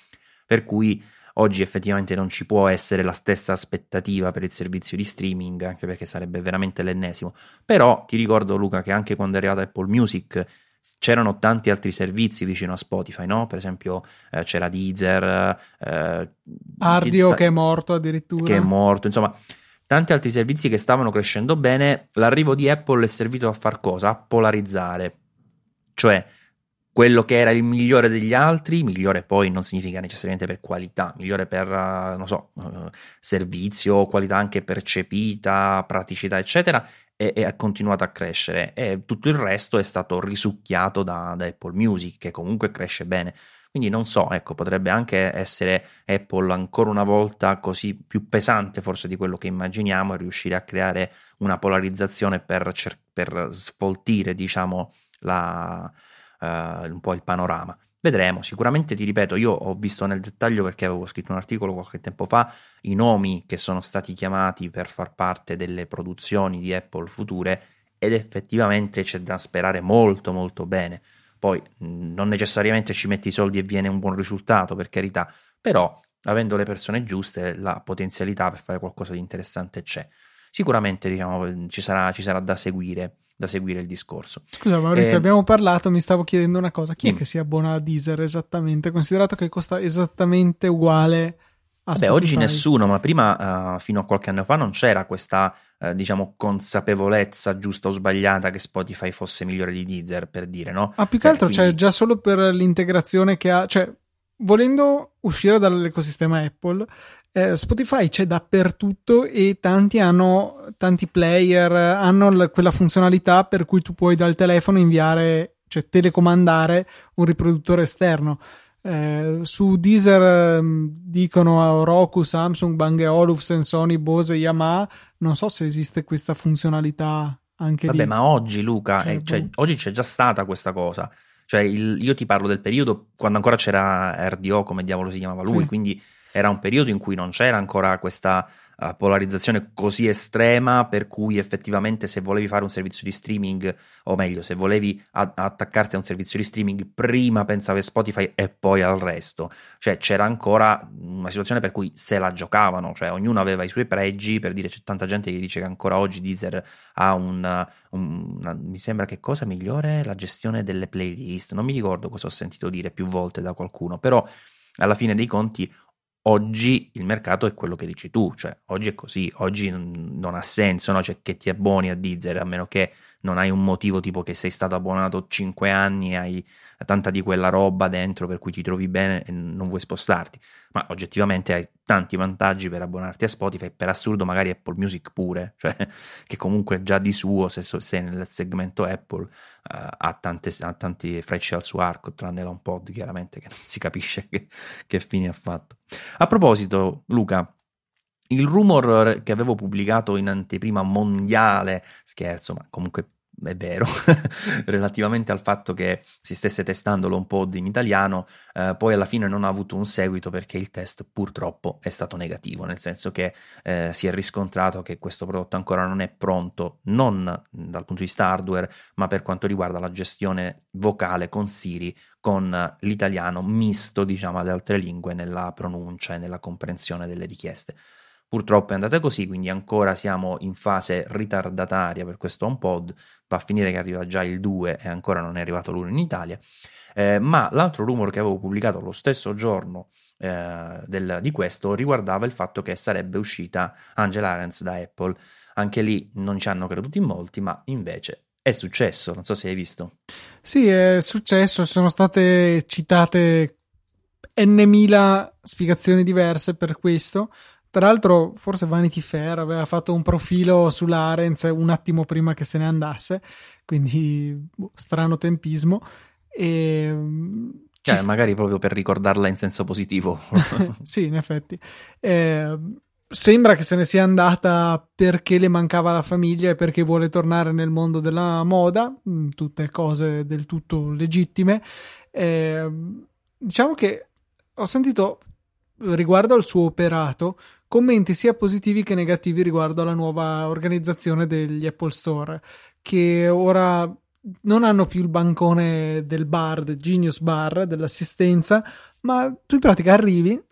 per cui oggi effettivamente non ci può essere la stessa aspettativa per il servizio di streaming, anche perché sarebbe veramente l'ennesimo. Però ti ricordo, Luca, che anche quando è arrivata Apple Music c'erano tanti altri servizi vicino a Spotify, no? Per esempio c'era Deezer, Ardio che è morto addirittura. Che è morto, insomma, tanti altri servizi che stavano crescendo bene. L'arrivo di Apple è servito a far cosa? A polarizzare. Cioè, quello che era il migliore degli altri, migliore poi non significa necessariamente per qualità, migliore per, non so, servizio, qualità anche percepita, praticità, eccetera, e ha continuato a crescere. E tutto il resto è stato risucchiato da Apple Music, che comunque cresce bene. Quindi non so, ecco, potrebbe anche essere Apple ancora una volta così più pesante forse di quello che immaginiamo, e riuscire a creare una polarizzazione per sfoltire, diciamo, un po' il panorama. Vedremo, sicuramente, ti ripeto, io ho visto nel dettaglio, perché avevo scritto un articolo qualche tempo fa, i nomi che sono stati chiamati per far parte delle produzioni di Apple future, ed effettivamente c'è da sperare molto molto bene. Poi non necessariamente ci metti i soldi e viene un buon risultato, per carità, però avendo le persone giuste la potenzialità per fare qualcosa di interessante c'è sicuramente, diciamo, ci sarà da seguire il discorso. Scusa Maurizio, abbiamo parlato, mi stavo chiedendo una cosa: chi è che si abbona a Deezer esattamente, considerato che costa esattamente uguale a Spotify? Oggi nessuno, ma prima, fino a qualche anno fa, non c'era questa diciamo consapevolezza, giusta o sbagliata, che Spotify fosse migliore di Deezer, per dire, no? Più che altro, quindi, cioè, già solo per l'integrazione che ha, cioè volendo uscire dall'ecosistema Apple. Spotify c'è dappertutto e tanti player hanno quella funzionalità per cui tu puoi dal telefono inviare, cioè telecomandare un riproduttore esterno. Su Deezer dicono Roku, Samsung, Bang & Olufsen, Sony, Bose, Yamaha. Non so se esiste questa funzionalità anche lì. Vabbè, ma oggi, Luca, oggi c'è già stata questa cosa. Cioè, io ti parlo del periodo quando ancora c'era RDO, come diavolo si chiamava lui, sì. Quindi era un periodo in cui non c'era ancora questa polarizzazione così estrema, per cui effettivamente se volevi fare un servizio di streaming, o meglio, se volevi attaccarti a un servizio di streaming, prima pensavi a Spotify e poi al resto. Cioè c'era ancora una situazione per cui se la giocavano, cioè ognuno aveva i suoi pregi. Per dire, c'è tanta gente che dice che ancora oggi Deezer ha mi sembra che cosa migliore, la gestione delle playlist, non mi ricordo cosa ho sentito dire più volte da qualcuno, però alla fine dei conti oggi il mercato è quello che dici tu, cioè oggi è così, oggi non ha senso, no? Cioè, che ti abboni a Deezer, a meno che non hai un motivo tipo che sei stato abbonato 5 anni, hai tanta di quella roba dentro per cui ti trovi bene e non vuoi spostarti, ma oggettivamente hai tanti vantaggi per abbonarti a Spotify, per assurdo magari Apple Music pure, cioè, che comunque già di suo, se sei nel segmento Apple, ha tanti frecce al suo arco, tranne l'HomePod chiaramente, che non si capisce che fine ha fatto. A proposito, Luca, il rumor che avevo pubblicato in anteprima mondiale, scherzo, ma comunque è vero, relativamente al fatto che si stesse testando l'HomePod in italiano, poi alla fine non ha avuto un seguito perché il test purtroppo è stato negativo, nel senso che si è riscontrato che questo prodotto ancora non è pronto, non dal punto di vista hardware, ma per quanto riguarda la gestione vocale con Siri, con l'italiano misto, diciamo, alle altre lingue nella pronuncia e nella comprensione delle richieste. Purtroppo è andata così, quindi ancora siamo in fase ritardataria per questo HomePod, va a finire che arriva già il 2 e ancora non è arrivato l'1 in Italia, ma l'altro rumor che avevo pubblicato lo stesso giorno di questo riguardava il fatto che sarebbe uscita Angela Arendt da Apple. Anche lì non ci hanno creduto in molti, ma invece è successo, non so se hai visto. Sì, è successo, sono state citate n.000 spiegazioni diverse per questo. Tra l'altro forse Vanity Fair aveva fatto un profilo sull'Arendt un attimo prima che se ne andasse, quindi strano tempismo. Cioè, magari proprio per ricordarla in senso positivo. Sì, in effetti. Sembra che se ne sia andata perché le mancava la famiglia e perché vuole tornare nel mondo della moda, tutte cose del tutto legittime. Diciamo che ho sentito, riguardo al suo operato, commenti sia positivi che negativi riguardo alla nuova organizzazione degli Apple Store, che ora non hanno più il bancone del bar, del Genius Bar, dell'assistenza, ma tu in pratica arrivi,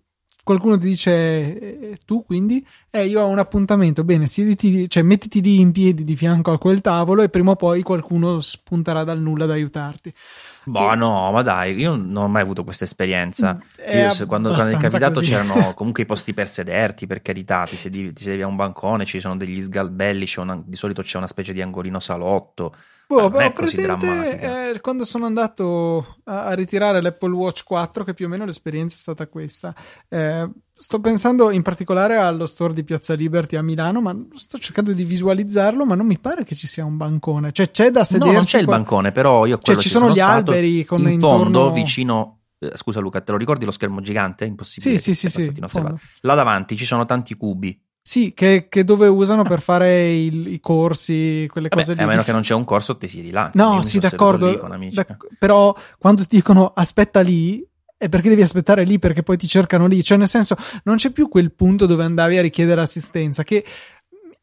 qualcuno ti dice, tu quindi, io ho un appuntamento, bene, siediti, cioè mettiti lì in piedi di fianco a quel tavolo e prima o poi qualcuno spunterà dal nulla ad aiutarti. Boh, no, ma dai, io non ho mai avuto questa esperienza. Quando è capitato così. C'erano comunque i posti per sederti, per carità, ti sedevi a un bancone, ci sono degli sgalbelli, di solito c'è una specie di angolino salotto. Non è così drammatico. Quando sono andato a ritirare l'Apple Watch 4, che più o meno l'esperienza è stata questa, sto pensando in particolare allo store di Piazza Liberty a Milano, ma sto cercando di visualizzarlo, ma non mi pare che ci sia un bancone, cioè c'è da sedersi, no, non c'è il bancone, però io quello, cioè, ci sono gli alberi con in intorno... fondo vicino, scusa Luca, te lo ricordi lo schermo gigante? Impossibile. Sì, là davanti ci sono tanti cubi. Sì, che dove usano per fare i corsi, quelle cose lì. A meno che non c'è un corso, te siedi là. No, sì, d'accordo. Lì con amici. Però quando ti dicono aspetta lì, è perché devi aspettare lì, perché poi ti cercano lì. Cioè, nel senso, non c'è più quel punto dove andavi a richiedere assistenza. Che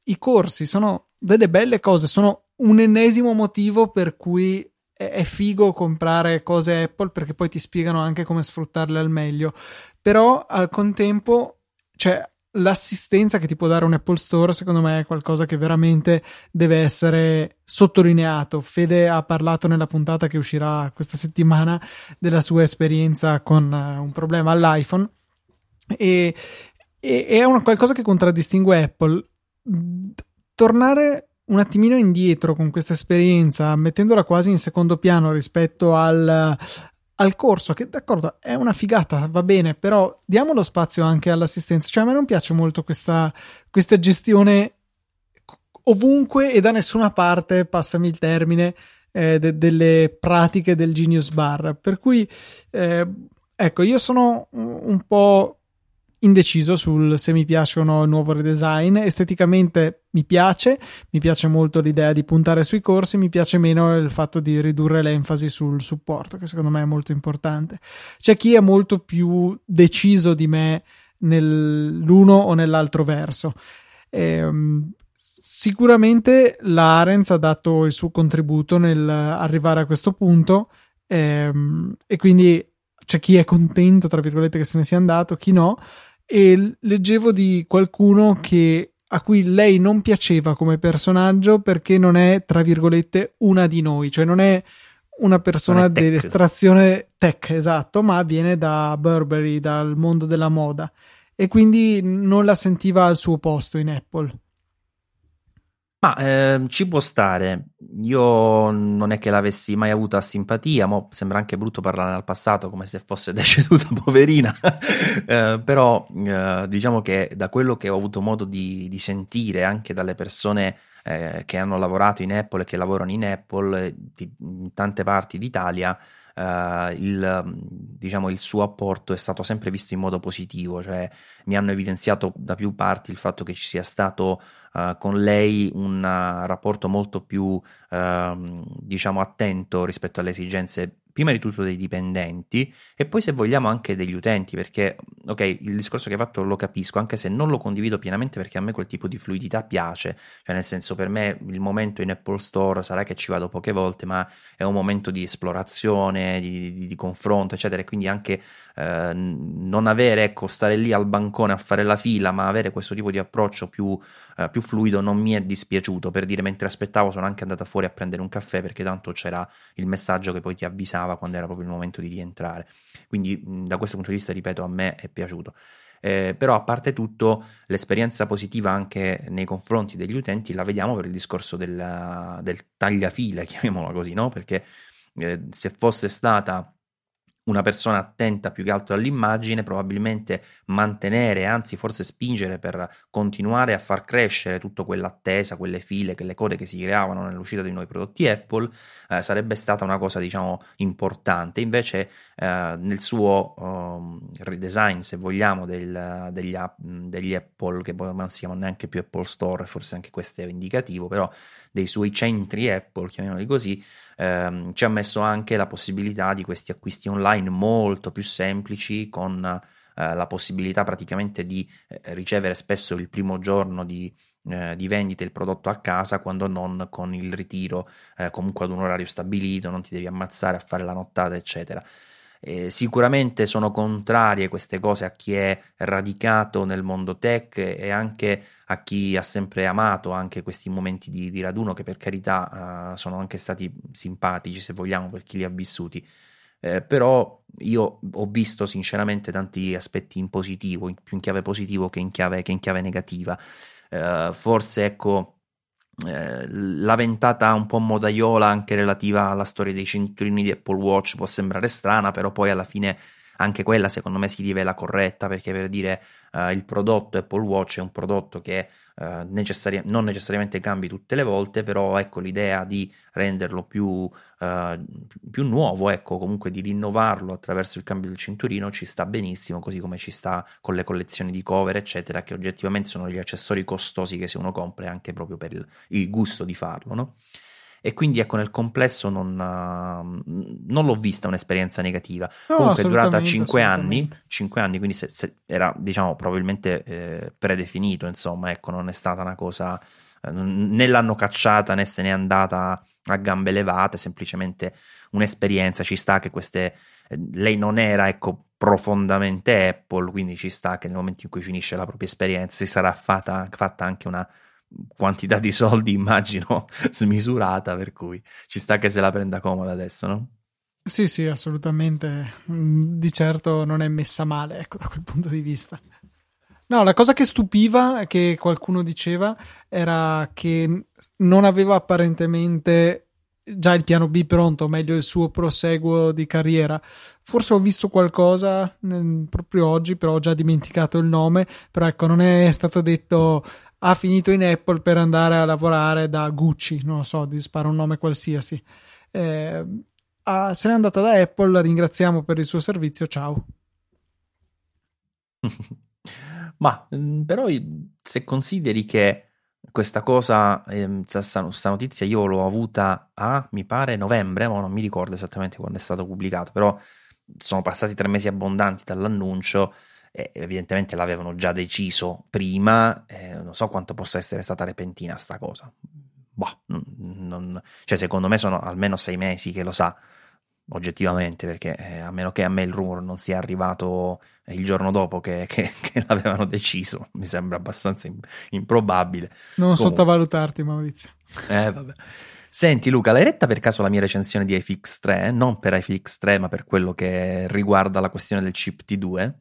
i corsi sono delle belle cose, sono un ennesimo motivo per cui è figo comprare cose Apple, perché poi ti spiegano anche come sfruttarle al meglio. Però al contempo, cioè, l'assistenza che ti può dare un Apple Store secondo me è qualcosa che veramente deve essere sottolineato. Fede ha parlato nella puntata che uscirà questa settimana della sua esperienza con un problema all'iPhone e è una qualcosa che contraddistingue Apple. Tornare un attimino indietro con questa esperienza, mettendola quasi in secondo piano rispetto al al corso, che d'accordo è una figata, va bene, però diamo lo spazio anche all'assistenza. Cioè a me non piace molto questa gestione ovunque e da nessuna parte, passami il termine, delle pratiche del Genius Bar, per cui ecco, io sono un po' indeciso sul se mi piace o no il nuovo redesign. Esteticamente mi piace molto l'idea di puntare sui corsi, mi piace meno il fatto di ridurre l'enfasi sul supporto, che secondo me è molto importante. C'è chi è molto più deciso di me nell'uno o nell'altro verso. Sicuramente la Arenz ha dato il suo contributo nel arrivare a questo punto, e quindi c'è chi è contento, tra virgolette, che se ne sia andato, chi no. E leggevo di qualcuno a cui lei non piaceva come personaggio perché non è, tra virgolette, una di noi, cioè non è una persona dell'estrazione tech, esatto, ma viene da Burberry, dal mondo della moda, e quindi non la sentiva al suo posto in Apple. Ma ci può stare. Io non è che l'avessi mai avuta simpatia, mo sembra anche brutto parlare al passato come se fosse deceduta, poverina, però diciamo che da quello che ho avuto modo di sentire anche dalle persone che hanno lavorato in Apple e che lavorano in Apple in tante parti d'Italia, il suo apporto è stato sempre visto in modo positivo. Cioè mi hanno evidenziato da più parti il fatto che ci sia stato con lei un rapporto molto più attento rispetto alle esigenze prima di tutto dei dipendenti e poi, se vogliamo, anche degli utenti, perché ok, il discorso che hai fatto lo capisco, anche se non lo condivido pienamente, perché a me quel tipo di fluidità piace. Cioè nel senso, per me il momento in Apple Store sarà che ci vado poche volte, ma è un momento di esplorazione, di confronto, eccetera, e quindi anche non avere, stare lì al bancone a fare la fila, ma avere questo tipo di approccio più fluido non mi è dispiaciuto. Per dire, mentre aspettavo sono anche andata fuori a prendere un caffè, perché tanto c'era il messaggio che poi ti avvisava quando era proprio il momento di rientrare. Quindi da questo punto di vista, ripeto, a me è piaciuto. Però, a parte tutto, l'esperienza positiva anche nei confronti degli utenti la vediamo per il discorso del tagliafile, chiamiamola così, no? Perché se fosse stata una persona attenta più che altro all'immagine, probabilmente mantenere, anzi forse spingere per continuare a far crescere tutta quell'attesa, quelle file, quelle code che si creavano nell'uscita dei nuovi prodotti Apple, sarebbe stata una cosa importante. Invece nel suo redesign, se vogliamo, degli Apple, che poi non si chiamano neanche più Apple Store, forse anche questo è indicativo, però dei suoi centri Apple, chiamiamoli così, ci ha messo anche la possibilità di questi acquisti online molto più semplici, con la possibilità praticamente di ricevere spesso il primo giorno di vendita il prodotto a casa, quando non con il ritiro, comunque ad un orario stabilito, non ti devi ammazzare a fare la nottata, eccetera. Sicuramente sono contrarie queste cose a chi è radicato nel mondo tech e anche a chi ha sempre amato anche questi momenti di raduno, che per carità sono anche stati simpatici, se vogliamo, per chi li ha vissuti. Però io ho visto sinceramente tanti aspetti in positivo, più in chiave positivo che in chiave negativa. Forse la ventata un po' modaiola anche relativa alla storia dei cinturini di Apple Watch può sembrare strana, però poi alla fine anche quella secondo me si rivela corretta, perché, per dire, il prodotto Apple Watch è un prodotto che non necessariamente cambi tutte le volte, però ecco, l'idea di renderlo più nuovo, ecco, comunque di rinnovarlo attraverso il cambio del cinturino, ci sta benissimo, così come ci sta con le collezioni di cover, eccetera, che oggettivamente sono gli accessori costosi che se uno compra è anche proprio per il gusto di farlo, no? E quindi ecco, nel complesso non l'ho vista un'esperienza negativa. No, comunque è durata 5 anni, quindi se era probabilmente predefinito, insomma, ecco, non è stata una cosa, né l'hanno cacciata né se n'è andata a gambe levate, semplicemente un'esperienza. Ci sta che lei non era profondamente Apple, quindi ci sta che nel momento in cui finisce la propria esperienza si sarà fatta anche una quantità di soldi, immagino, smisurata, per cui ci sta che se la prenda comoda adesso, no? Sì, assolutamente, di certo non è messa male, ecco, da quel punto di vista. No, la cosa che stupiva, che qualcuno diceva, era che non aveva apparentemente già il piano B pronto, o meglio il suo proseguo di carriera. Forse ho visto qualcosa proprio oggi, però ho già dimenticato il nome, però ecco, non è stato detto ha finito in Apple per andare a lavorare da Gucci, non lo so, disparo un nome qualsiasi. Se n'è andata da Apple, la ringraziamo per il suo servizio, ciao. Ma però se consideri che questa cosa, questa notizia io l'ho avuta a, mi pare, novembre, ma non mi ricordo esattamente quando è stato pubblicato, però sono passati 3 mesi abbondanti dall'annuncio e evidentemente l'avevano già deciso prima, non so quanto possa essere stata repentina sta cosa. Boh, cioè secondo me sono almeno 6 mesi che lo sa, oggettivamente, perché a meno che a me il rumor non sia arrivato il giorno dopo che l'avevano deciso, mi sembra abbastanza improbabile. Non sottovalutarti, Maurizio. Vabbè. Senti Luca, l'hai retta per caso la mia recensione di iFix 3? Non per iFix 3, ma per quello che riguarda la questione del chip T2?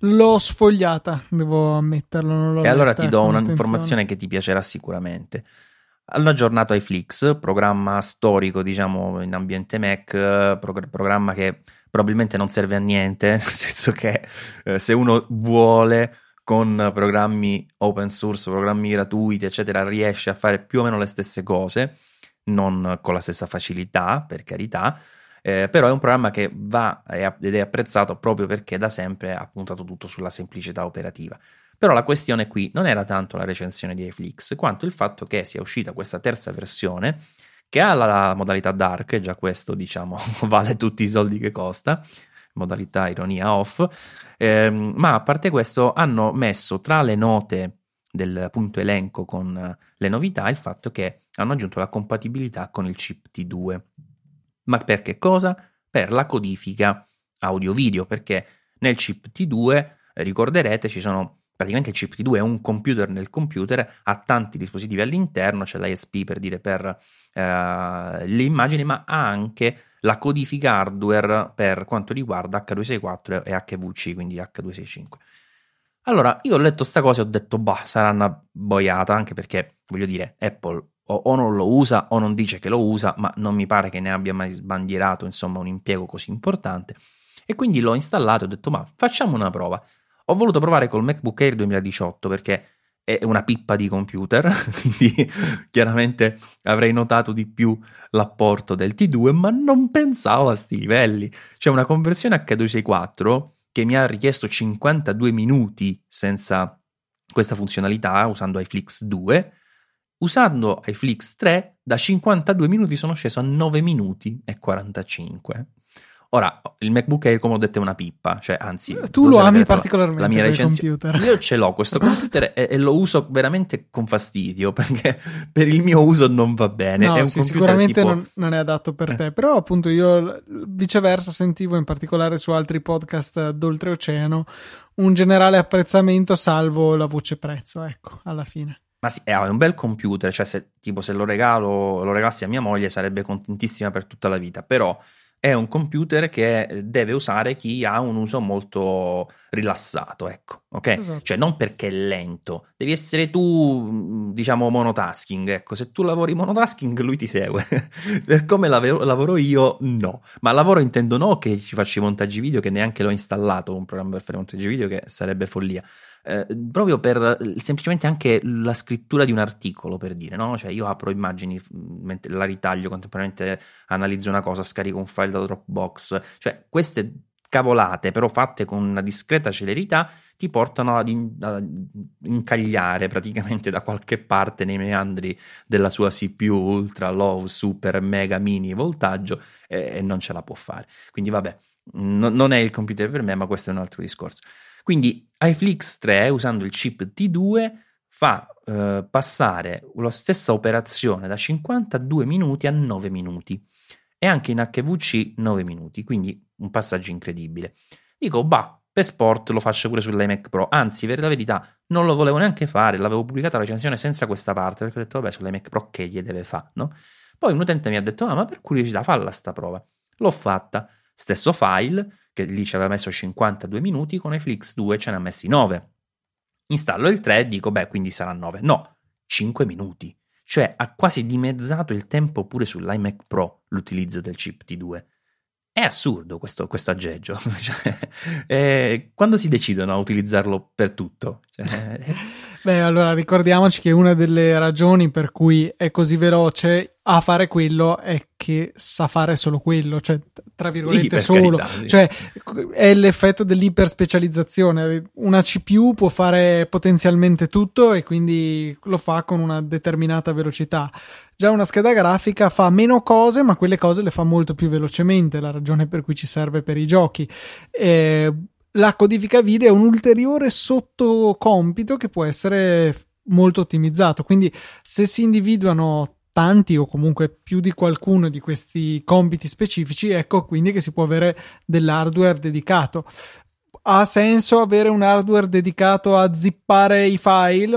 L'ho sfogliata, devo ammetterlo. Non l'ho e allora ti do un'informazione che ti piacerà sicuramente. Hanno aggiornato iFlix, programma storico diciamo in ambiente Mac, programma che probabilmente non serve a niente, nel senso che se uno vuole con programmi open source, programmi gratuiti eccetera, riesce a fare più o meno le stesse cose, non con la stessa facilità per carità, però è un programma che va ed è apprezzato proprio perché da sempre ha puntato tutto sulla semplicità operativa. Però la questione qui non era tanto la recensione di iFlix, quanto il fatto che sia uscita questa terza versione, che ha la modalità dark, e già questo diciamo vale tutti i soldi che costa, modalità ironia off, ma a parte questo hanno messo tra le note del punto elenco con le novità il fatto che hanno aggiunto la compatibilità con il chip T2. Ma per che cosa? Per la codifica audio-video, perché nel chip T2, ricorderete, ci sono... Praticamente il chip T2 è un computer nel computer, ha tanti dispositivi all'interno, c'è l'ISP per dire per le immagini, ma ha anche la codifica hardware per quanto riguarda H264 e HVC, quindi H265. Allora, io ho letto sta cosa e ho detto, bah, sarà una boiata, anche perché, voglio dire, Apple o non lo usa o non dice che lo usa, ma non mi pare che ne abbia mai sbandierato, insomma, un impiego così importante. E quindi l'ho installato e ho detto, ma facciamo una prova. Ho voluto provare col MacBook Air 2018 perché è una pippa di computer, quindi chiaramente avrei notato di più l'apporto del T2, ma non pensavo a sti livelli. C'è una conversione H264 che mi ha richiesto 52 minuti senza questa funzionalità, usando iFlix 2. Usando iFlix 3, da 52 minuti sono sceso a 9 minuti e 45. Ora, il MacBook Air, come ho detto, è una pippa, cioè anzi... Tu lo ami particolarmente, la mia recensione. Computer. Io ce l'ho, questo computer, e lo uso veramente con fastidio, perché per il mio uso non va bene. No, è un sì, sicuramente tipo... non è adatto per te, però appunto io viceversa sentivo, in particolare su altri podcast d'oltreoceano, un generale apprezzamento salvo la voce prezzo, ecco, alla fine. Ma sì, è un bel computer, cioè se lo regalassi a mia moglie sarebbe contentissima per tutta la vita, però... È un computer che deve usare chi ha un uso molto rilassato, ecco, ok? Esatto. Cioè non perché è lento, devi essere tu, diciamo, monotasking, ecco, se tu lavori monotasking lui ti segue, per come lavoro io no, ma lavoro intendo no che ci faccio i montaggi video, che neanche l'ho installato un programma per fare montaggi video, che sarebbe follia. Proprio per semplicemente anche la scrittura di un articolo, per dire, no? Cioè io apro immagini, la ritaglio contemporaneamente, analizzo una cosa, scarico un file da Dropbox, cioè queste cavolate però fatte con una discreta celerità ti portano ad incagliare praticamente da qualche parte nei meandri della sua CPU ultra low super mega mini voltaggio e non ce la può fare, quindi vabbè, non è il computer per me, ma questo è un altro discorso. Quindi iFlix 3, usando il chip T2, fa passare la stessa operazione da 52 minuti a 9 minuti e anche in HVC 9 minuti, quindi un passaggio incredibile. Dico, bah, per sport lo faccio pure sull'iMac Pro, anzi, per la verità, non lo volevo neanche fare, l'avevo pubblicata la recensione senza questa parte, perché ho detto, vabbè, sull'iMac Pro che gli deve fare, no? Poi un utente mi ha detto, ah, ma per curiosità, falla sta prova. L'ho fatta, stesso file... che lì ci aveva messo 52 minuti, con iFlix 2 ce ne ha messi 9. Installo il 3 e dico, beh, quindi sarà 9. No, 5 minuti. Cioè ha quasi dimezzato il tempo pure sull'iMac Pro l'utilizzo del chip T2. È assurdo questo aggeggio. Quando si decidono a utilizzarlo per tutto? Beh, allora ricordiamoci che una delle ragioni per cui è così veloce a fare quello è che sa fare solo quello, cioè tra virgolette sì, solo. Carità, sì. Cioè è l'effetto dell'iperspecializzazione. Una CPU può fare potenzialmente tutto e quindi lo fa con una determinata velocità. Già una scheda grafica fa meno cose, ma quelle cose le fa molto più velocemente, la ragione per cui ci serve per i giochi. La codifica video è un ulteriore sottocompito che può essere molto ottimizzato, quindi se si individuano tanti o comunque più di qualcuno di questi compiti specifici, ecco quindi che si può avere dell'hardware dedicato. Ha senso avere un hardware dedicato a zippare i file?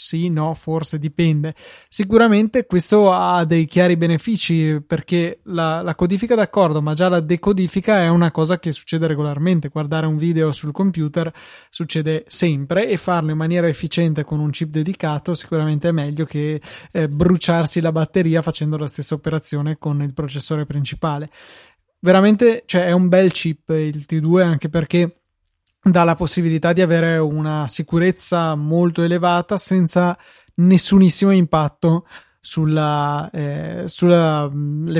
Sì, no, forse dipende. Sicuramente questo ha dei chiari benefici, perché la codifica d'accordo, ma già la decodifica è una cosa che succede regolarmente. Guardare un video sul computer succede sempre e farlo in maniera efficiente con un chip dedicato sicuramente è meglio che bruciarsi la batteria facendo la stessa operazione con il processore principale. Veramente, cioè, è un bel chip il T2, anche perché dà la possibilità di avere una sicurezza molto elevata senza nessunissimo impatto sulle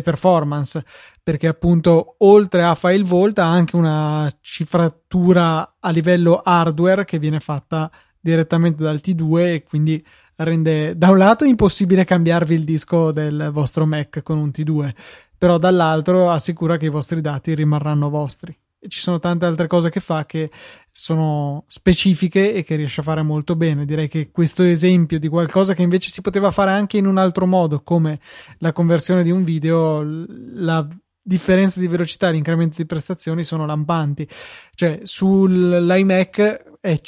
performance, perché appunto oltre a file vault ha anche una cifratura a livello hardware che viene fatta direttamente dal T2 e quindi rende da un lato impossibile cambiarvi il disco del vostro Mac con un T2, però dall'altro assicura che i vostri dati rimarranno vostri. Ci sono tante altre cose che fa che sono specifiche e che riesce a fare molto bene. Direi che questo esempio di qualcosa che invece si poteva fare anche in un altro modo, come la conversione di un video, la differenza di velocità e l'incremento di prestazioni sono lampanti. Cioè sull'iMac è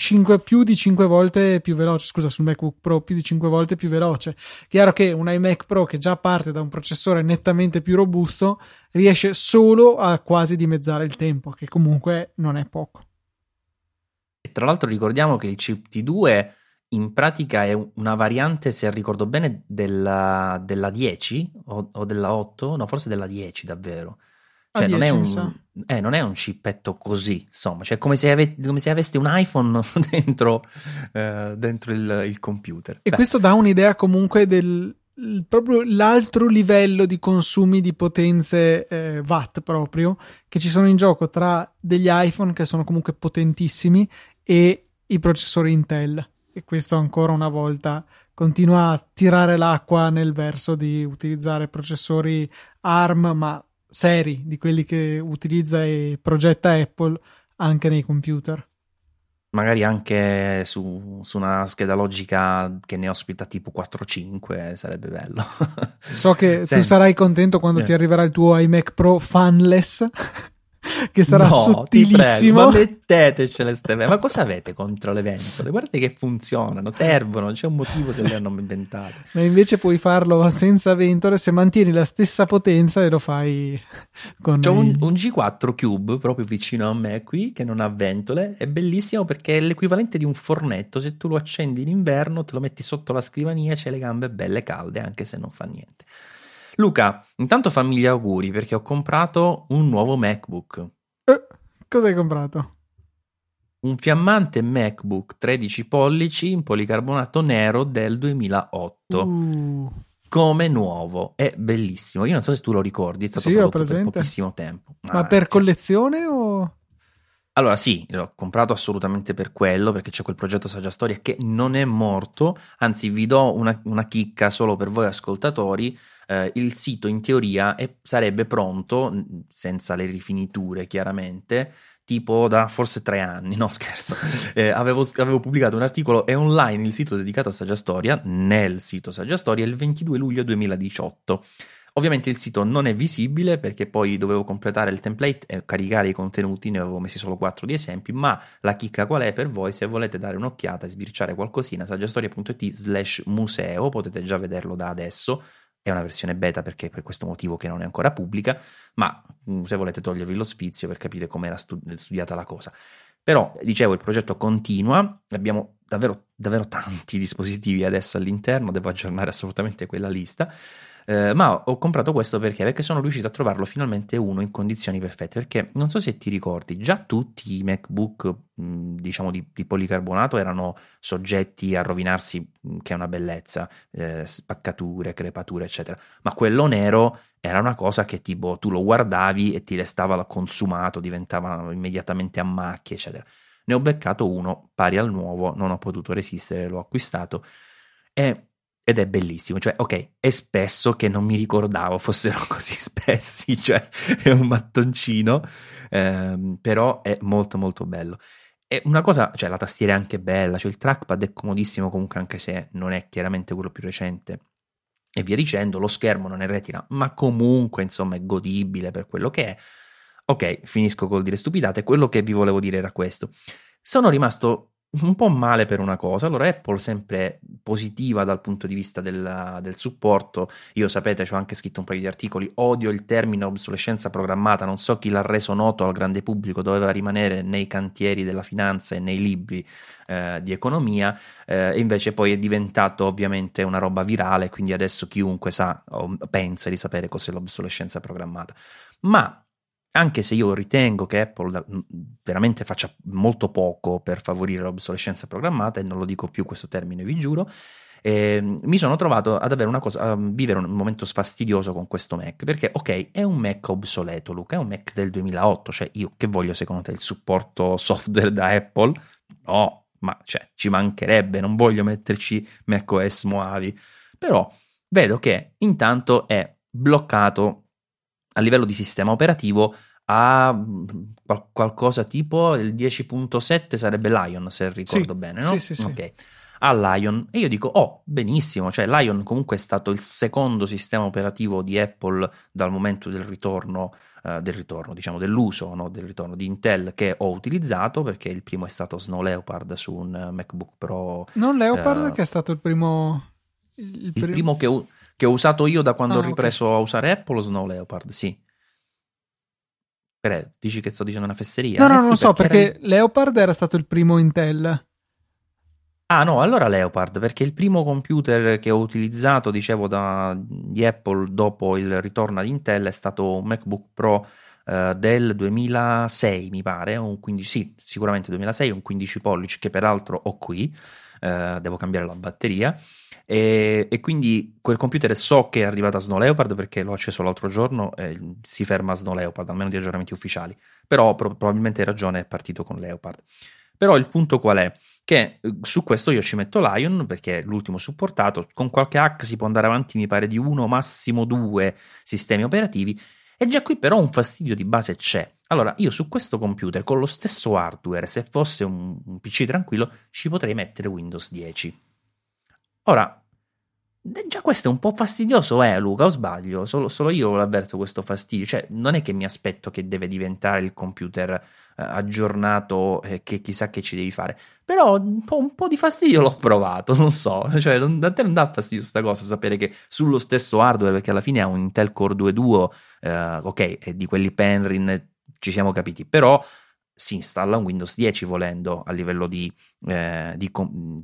più di 5 volte più veloce, scusa, sul MacBook Pro più di 5 volte più veloce. Chiaro che un iMac Pro che già parte da un processore nettamente più robusto riesce solo a quasi dimezzare il tempo, che comunque non è poco. E tra l'altro ricordiamo che il chip T2 in pratica è una variante, se ricordo bene, della 10 o della 8, no, forse della 10 davvero. Cioè, non è un cippetto così, insomma, cioè come se aveste un iPhone dentro il computer. E questo dà un'idea comunque del proprio l'altro livello di consumi di potenze watt proprio che ci sono in gioco tra degli iPhone che sono comunque potentissimi e i processori Intel, e questo ancora una volta continua a tirare l'acqua nel verso di utilizzare processori ARM, ma seri, di quelli che utilizza e progetta Apple anche nei computer, magari anche su una scheda logica che ne ospita tipo 4-5, sarebbe bello. So che tu sarai contento quando ti arriverà il tuo iMac Pro fanless che sarà sottilissimo. Ma mettetecele ma cosa avete contro le ventole? Guardate che funzionano, servono, c'è un motivo se le hanno inventate. Ma invece puoi farlo senza ventole se mantieni la stessa potenza e lo fai con un G4 Cube proprio vicino a me qui che non ha ventole, è bellissimo perché è l'equivalente di un fornetto. Se tu lo accendi in inverno, te lo metti sotto la scrivania, c'è le gambe belle calde anche se non fa niente. Luca, intanto fammi gli auguri perché ho comprato un nuovo MacBook. Cosa hai comprato? Un fiammante MacBook 13 pollici in policarbonato nero del 2008. Come nuovo, è bellissimo. Io non so se tu lo ricordi, è stato prodotto per pochissimo tempo. Ma per collezione o? Allora sì, l'ho comprato assolutamente per quello, perché c'è quel progetto Saggia Storia che non è morto, anzi vi do una chicca solo per voi ascoltatori. Il sito in teoria sarebbe pronto, senza le rifiniture chiaramente, tipo da forse 3 anni, no scherzo. Avevo pubblicato un articolo, è online il sito dedicato a Saggia Storia, nel sito Saggia Storia, il 22 luglio 2018. Ovviamente il sito non è visibile perché poi dovevo completare il template e caricare i contenuti, ne avevo messi solo 4 di esempi, ma la chicca qual è per voi? Se volete dare un'occhiata e sbirciare qualcosina, saggiastoria.it/museo, potete già vederlo da adesso. È una versione beta perché per questo motivo che non è ancora pubblica, ma se volete togliervi lo sfizio per capire come era studiata la cosa. Però, dicevo, il progetto continua, abbiamo davvero tanti dispositivi adesso all'interno, devo aggiornare assolutamente quella lista. Ma ho comprato questo perché sono riuscito a trovarlo finalmente uno in condizioni perfette, perché non so se ti ricordi, già tutti i MacBook diciamo di policarbonato erano soggetti a rovinarsi, che è una bellezza, spaccature, crepature eccetera, ma quello nero era una cosa che tipo tu lo guardavi e ti restava consumato, diventava immediatamente a macchie eccetera. Ne ho beccato uno pari al nuovo, non ho potuto resistere, l'ho acquistato ed è bellissimo, cioè ok, è spesso, che non mi ricordavo fossero così spessi, cioè è un mattoncino, però è molto molto bello. E una cosa, cioè la tastiera è anche bella, cioè il trackpad è comodissimo comunque, anche se non è chiaramente quello più recente e via dicendo, lo schermo non è retina, ma comunque insomma è godibile per quello che è. Ok, finisco col dire stupidate, quello che vi volevo dire era questo. Sono rimasto un po' male per una cosa. Allora, Apple sempre positiva dal punto di vista del supporto. Io, sapete, ci ho anche scritto un paio di articoli, odio il termine obsolescenza programmata, non so chi l'ha reso noto al grande pubblico, doveva rimanere nei cantieri della finanza e nei libri di economia, e invece poi è diventato ovviamente una roba virale, quindi adesso chiunque sa o pensa di sapere cos'è l'obsolescenza programmata. Ma anche se io ritengo che Apple veramente faccia molto poco per favorire l'obsolescenza programmata, e non lo dico più questo termine, vi giuro, mi sono trovato ad avere a vivere un momento sfastidioso con questo Mac, perché ok, è un Mac obsoleto, Luca, è un Mac del 2008, cioè io che voglio secondo te il supporto software da Apple? No, ma cioè, ci mancherebbe, non voglio metterci macOS Mojave, però vedo che intanto è bloccato a livello di sistema operativo a qualcosa tipo il 10.7, sarebbe Lion se ricordo bene, no? Sì. Okay. A Lion, e io dico benissimo, cioè Lion comunque è stato il secondo sistema operativo di Apple dal momento dell'uso, no? Del ritorno di Intel, che ho utilizzato, perché il primo è stato Snow Leopard su un MacBook Pro, non Leopard, che è stato il primo che ho usato io da quando ho ripreso a usare Apple, Snow Leopard, sì. Però dici che sto dicendo una fesseria? No, non lo so, perché Leopard era stato il primo Intel. Ah no, allora Leopard, perché il primo computer che ho utilizzato, dicevo, di Apple dopo il ritorno ad Intel è stato un MacBook Pro del 2006, mi pare, un 15, sì, sicuramente 2006, un 15 pollici, che peraltro ho qui, devo cambiare la batteria. E quindi quel computer so che è arrivata Snow Leopard, perché l'ho acceso l'altro giorno e si ferma Snow Leopard, almeno di aggiornamenti ufficiali, però probabilmente hai ragione, è partito con Leopard. Però il punto qual è? Che su questo io ci metto Lion, perché è l'ultimo supportato, con qualche hack si può andare avanti mi pare di uno, massimo due sistemi operativi, e già qui però un fastidio di base c'è. Allora io su questo computer, con lo stesso hardware, se fosse un PC tranquillo, ci potrei mettere Windows 10. Ora, già questo è un po' fastidioso, Luca, o sbaglio? Solo io l'avverto questo fastidio, cioè non è che mi aspetto che deve diventare il computer aggiornato, che chissà che ci devi fare, però un po' di fastidio l'ho provato, non so, cioè a te non dà fastidio sta cosa, sapere che sullo stesso hardware, perché alla fine ha un Intel Core 2 Duo, ok, è di quelli Penryn, ci siamo capiti, però si installa un Windows 10 volendo a livello di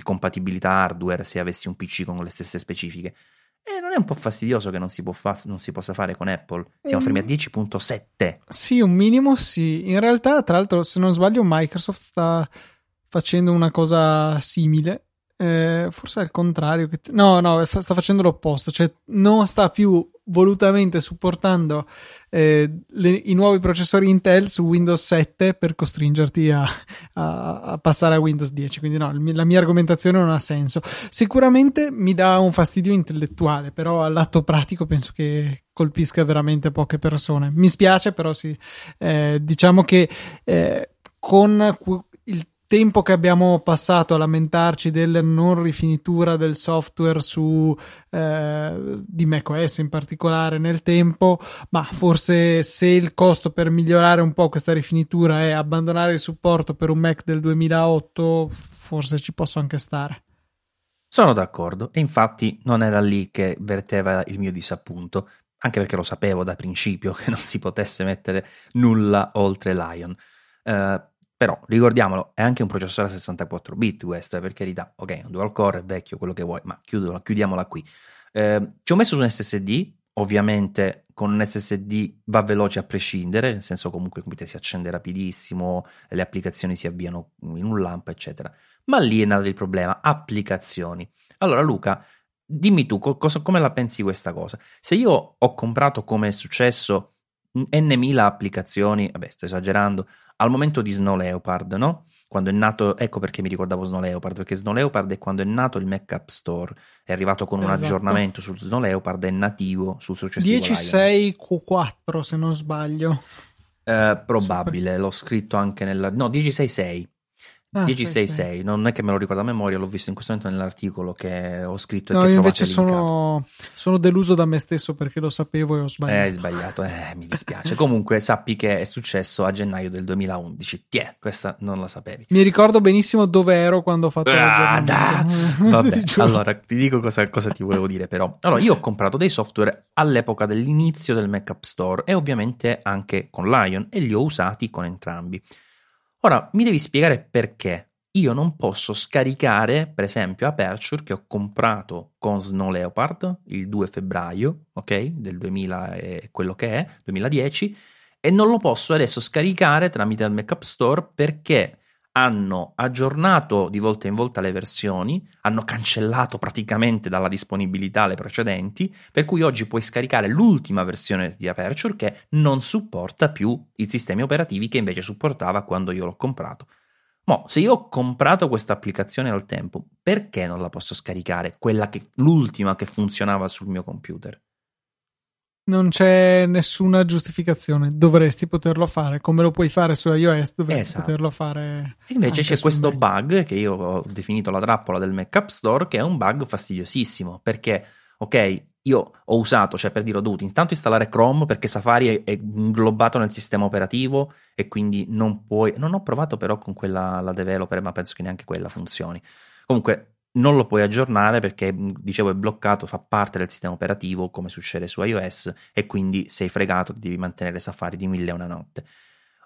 compatibilità hardware, se avessi un PC con le stesse specifiche. E non è un po' fastidioso che non si possa fare con Apple? Siamo fermi a 10.7. Sì, un minimo sì. In realtà, tra l'altro, se non sbaglio, Microsoft sta facendo una cosa simile. Forse è il contrario. No, sta facendo l'opposto. Cioè, non sta più volutamente supportando i nuovi processori Intel su Windows 7 per costringerti a passare a Windows 10. Quindi no, la mia argomentazione non ha senso. Sicuramente mi dà un fastidio intellettuale, però all'atto pratico penso che colpisca veramente poche persone. Mi spiace, però sì. Diciamo che con il tempo che abbiamo passato a lamentarci della non rifinitura del software di macOS in particolare nel tempo, ma forse se il costo per migliorare un po' questa rifinitura è abbandonare il supporto per un Mac del 2008, forse ci posso anche stare. Sono d'accordo, e infatti non era lì che verteva il mio disappunto, anche perché lo sapevo da principio che non si potesse mettere nulla oltre Lion. Però ricordiamolo, è anche un processore a 64 bit questo, per carità, ok, un dual core, è vecchio, quello che vuoi, ma chiudiamola qui. Ci ho messo su un SSD, ovviamente con un SSD va veloce a prescindere, nel senso comunque il computer si accende rapidissimo, le applicazioni si avviano in un lampo, eccetera. Ma lì è nato il problema, applicazioni. Allora Luca, dimmi tu come la pensi questa cosa? Se io ho comprato, come è successo, N.000 applicazioni, vabbè sto esagerando, al momento di Snow Leopard, no? Quando è nato, ecco perché mi ricordavo Snow Leopard, perché Snow Leopard è quando è nato il Mac App Store, è arrivato con un aggiornamento sul Snow Leopard, è nativo sul successivo 10.6.4 se non sbaglio, probabile, l'ho scritto anche nella... no, 10.6.6. 10.6.6, non è che me lo ricordo a memoria, l'ho visto in questo momento nell'articolo che ho scritto. No, e che io invece sono deluso da me stesso perché lo sapevo e ho sbagliato. Mi dispiace. Comunque sappi che è successo a gennaio del 2011. Questa non la sapevi. Mi ricordo benissimo dove ero quando ho fatto l'aggiornamento. Vabbè, allora ti dico cosa ti volevo dire però. Allora, io ho comprato dei software all'epoca dell'inizio del Mac App Store e ovviamente anche con Lion e li ho usati con entrambi. Ora, mi devi spiegare perché io non posso scaricare, per esempio, Aperture che ho comprato con Snow Leopard il 2 febbraio, ok, del 2010, e non lo posso adesso scaricare tramite il Mac App Store perché hanno aggiornato di volta in volta le versioni, hanno cancellato praticamente dalla disponibilità le precedenti, per cui oggi puoi scaricare l'ultima versione di Aperture che non supporta più i sistemi operativi che invece supportava quando io l'ho comprato. Ma se io ho comprato questa applicazione al tempo, perché non la posso scaricare, l'ultima che funzionava sul mio computer? Non c'è nessuna giustificazione, dovresti poterlo fare, come lo puoi fare su iOS, dovresti poterlo fare. E invece c'è questo bug che io ho definito la trappola del Mac App Store, che è un bug fastidiosissimo perché, ok, io ho usato, cioè per dire, ho dovuto intanto installare Chrome perché Safari è inglobato nel sistema operativo e quindi non puoi, non ho provato però con quella, la developer, ma penso che neanche quella funzioni. Comunque non lo puoi aggiornare perché, dicevo, è bloccato, fa parte del sistema operativo come succede su iOS e quindi sei fregato, devi mantenere Safari di mille e una notte.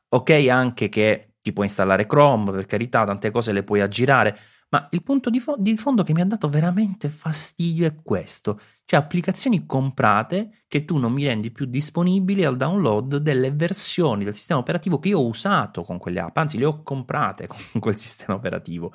Ok, anche che ti puoi installare Chrome, per carità, tante cose le puoi aggirare, ma il punto di fondo che mi ha dato veramente fastidio è questo, cioè applicazioni comprate che tu non mi rendi più disponibili al download delle versioni del sistema operativo che io ho usato con quelle app, anzi le ho comprate con quel sistema operativo.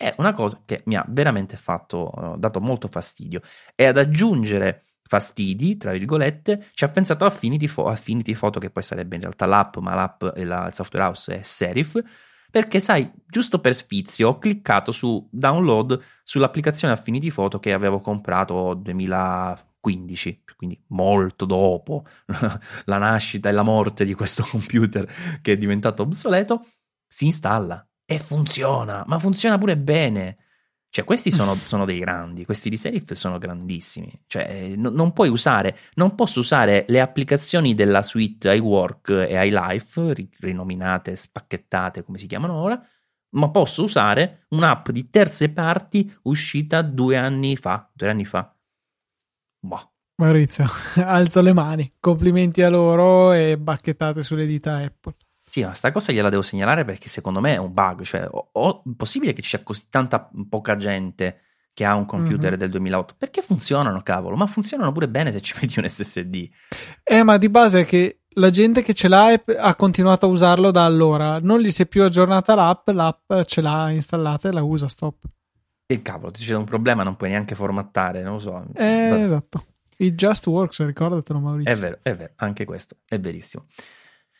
È una cosa che mi ha veramente dato molto fastidio. E ad aggiungere fastidi, tra virgolette, ci ha pensato Affinity Photo, che poi sarebbe in realtà l'app, ma l'app e il software house è Serif, perché sai, giusto per sfizio ho cliccato su download sull'applicazione Affinity Photo che avevo comprato 2015, quindi molto dopo la nascita e la morte di questo computer che è diventato obsoleto, si installa. E funziona, ma funziona pure bene. Cioè questi sono dei grandi, questi di Serif sono grandissimi. Cioè non posso usare le applicazioni della suite iWork e iLife, rinominate, spacchettate come si chiamano ora, ma posso usare un'app di terze parti uscita 2 anni fa. Boh. Maurizio, alzo le mani, complimenti a loro e bacchettate sulle dita Apple. Sì, ma sta cosa gliela devo segnalare perché secondo me è un bug, cioè è possibile che ci sia così tanta poca gente che ha un computer del 2008, perché funzionano, cavolo, ma funzionano pure bene se ci metti un SSD. Ma di base è che la gente che ce l'ha ha continuato a usarlo da allora, non gli si è più aggiornata l'app ce l'ha installata e la usa, stop. E cavolo, se c'è un problema non puoi neanche formattare, non lo so. Esatto, it just works, ricordatelo Maurizio. È vero, anche questo, è verissimo.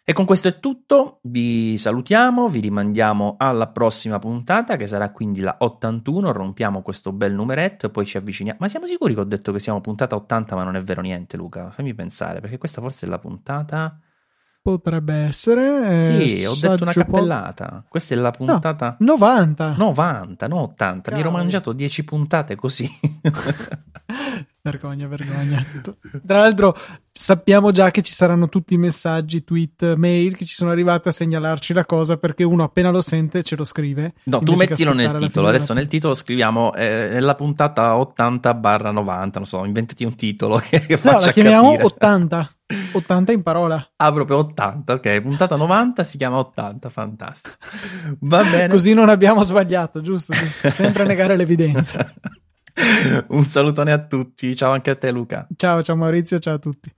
E con questo è tutto, vi salutiamo, vi rimandiamo alla prossima puntata che sarà quindi la 81, rompiamo questo bel numeretto e poi ci avviciniamo. Ma siamo sicuri che ho detto che siamo puntata 80 ma non è vero niente, Luca? Fammi pensare, perché questa forse è la puntata... Potrebbe essere... Sì, ho detto una cappellata. Questa è la puntata... No, 90! 90, non 80. Mi ero mangiato 10 puntate così. Vergogna. Tra l'altro sappiamo già che ci saranno tutti i messaggi, tweet, mail che ci sono arrivate a segnalarci la cosa perché uno appena lo sente ce lo scrive. No, tu mettilo nel titolo. Adesso nel titolo scriviamo nella puntata 80/90, non so, inventati un titolo che faccia capire. No, la chiamiamo 80. 80 in parola. Ah, proprio 80, ok. Puntata 90 si chiama 80, fantastico. Va bene. Così non abbiamo sbagliato, giusto. Sempre negare l'evidenza. Un salutone a tutti, ciao anche a te Luca. Ciao Maurizio, ciao a tutti.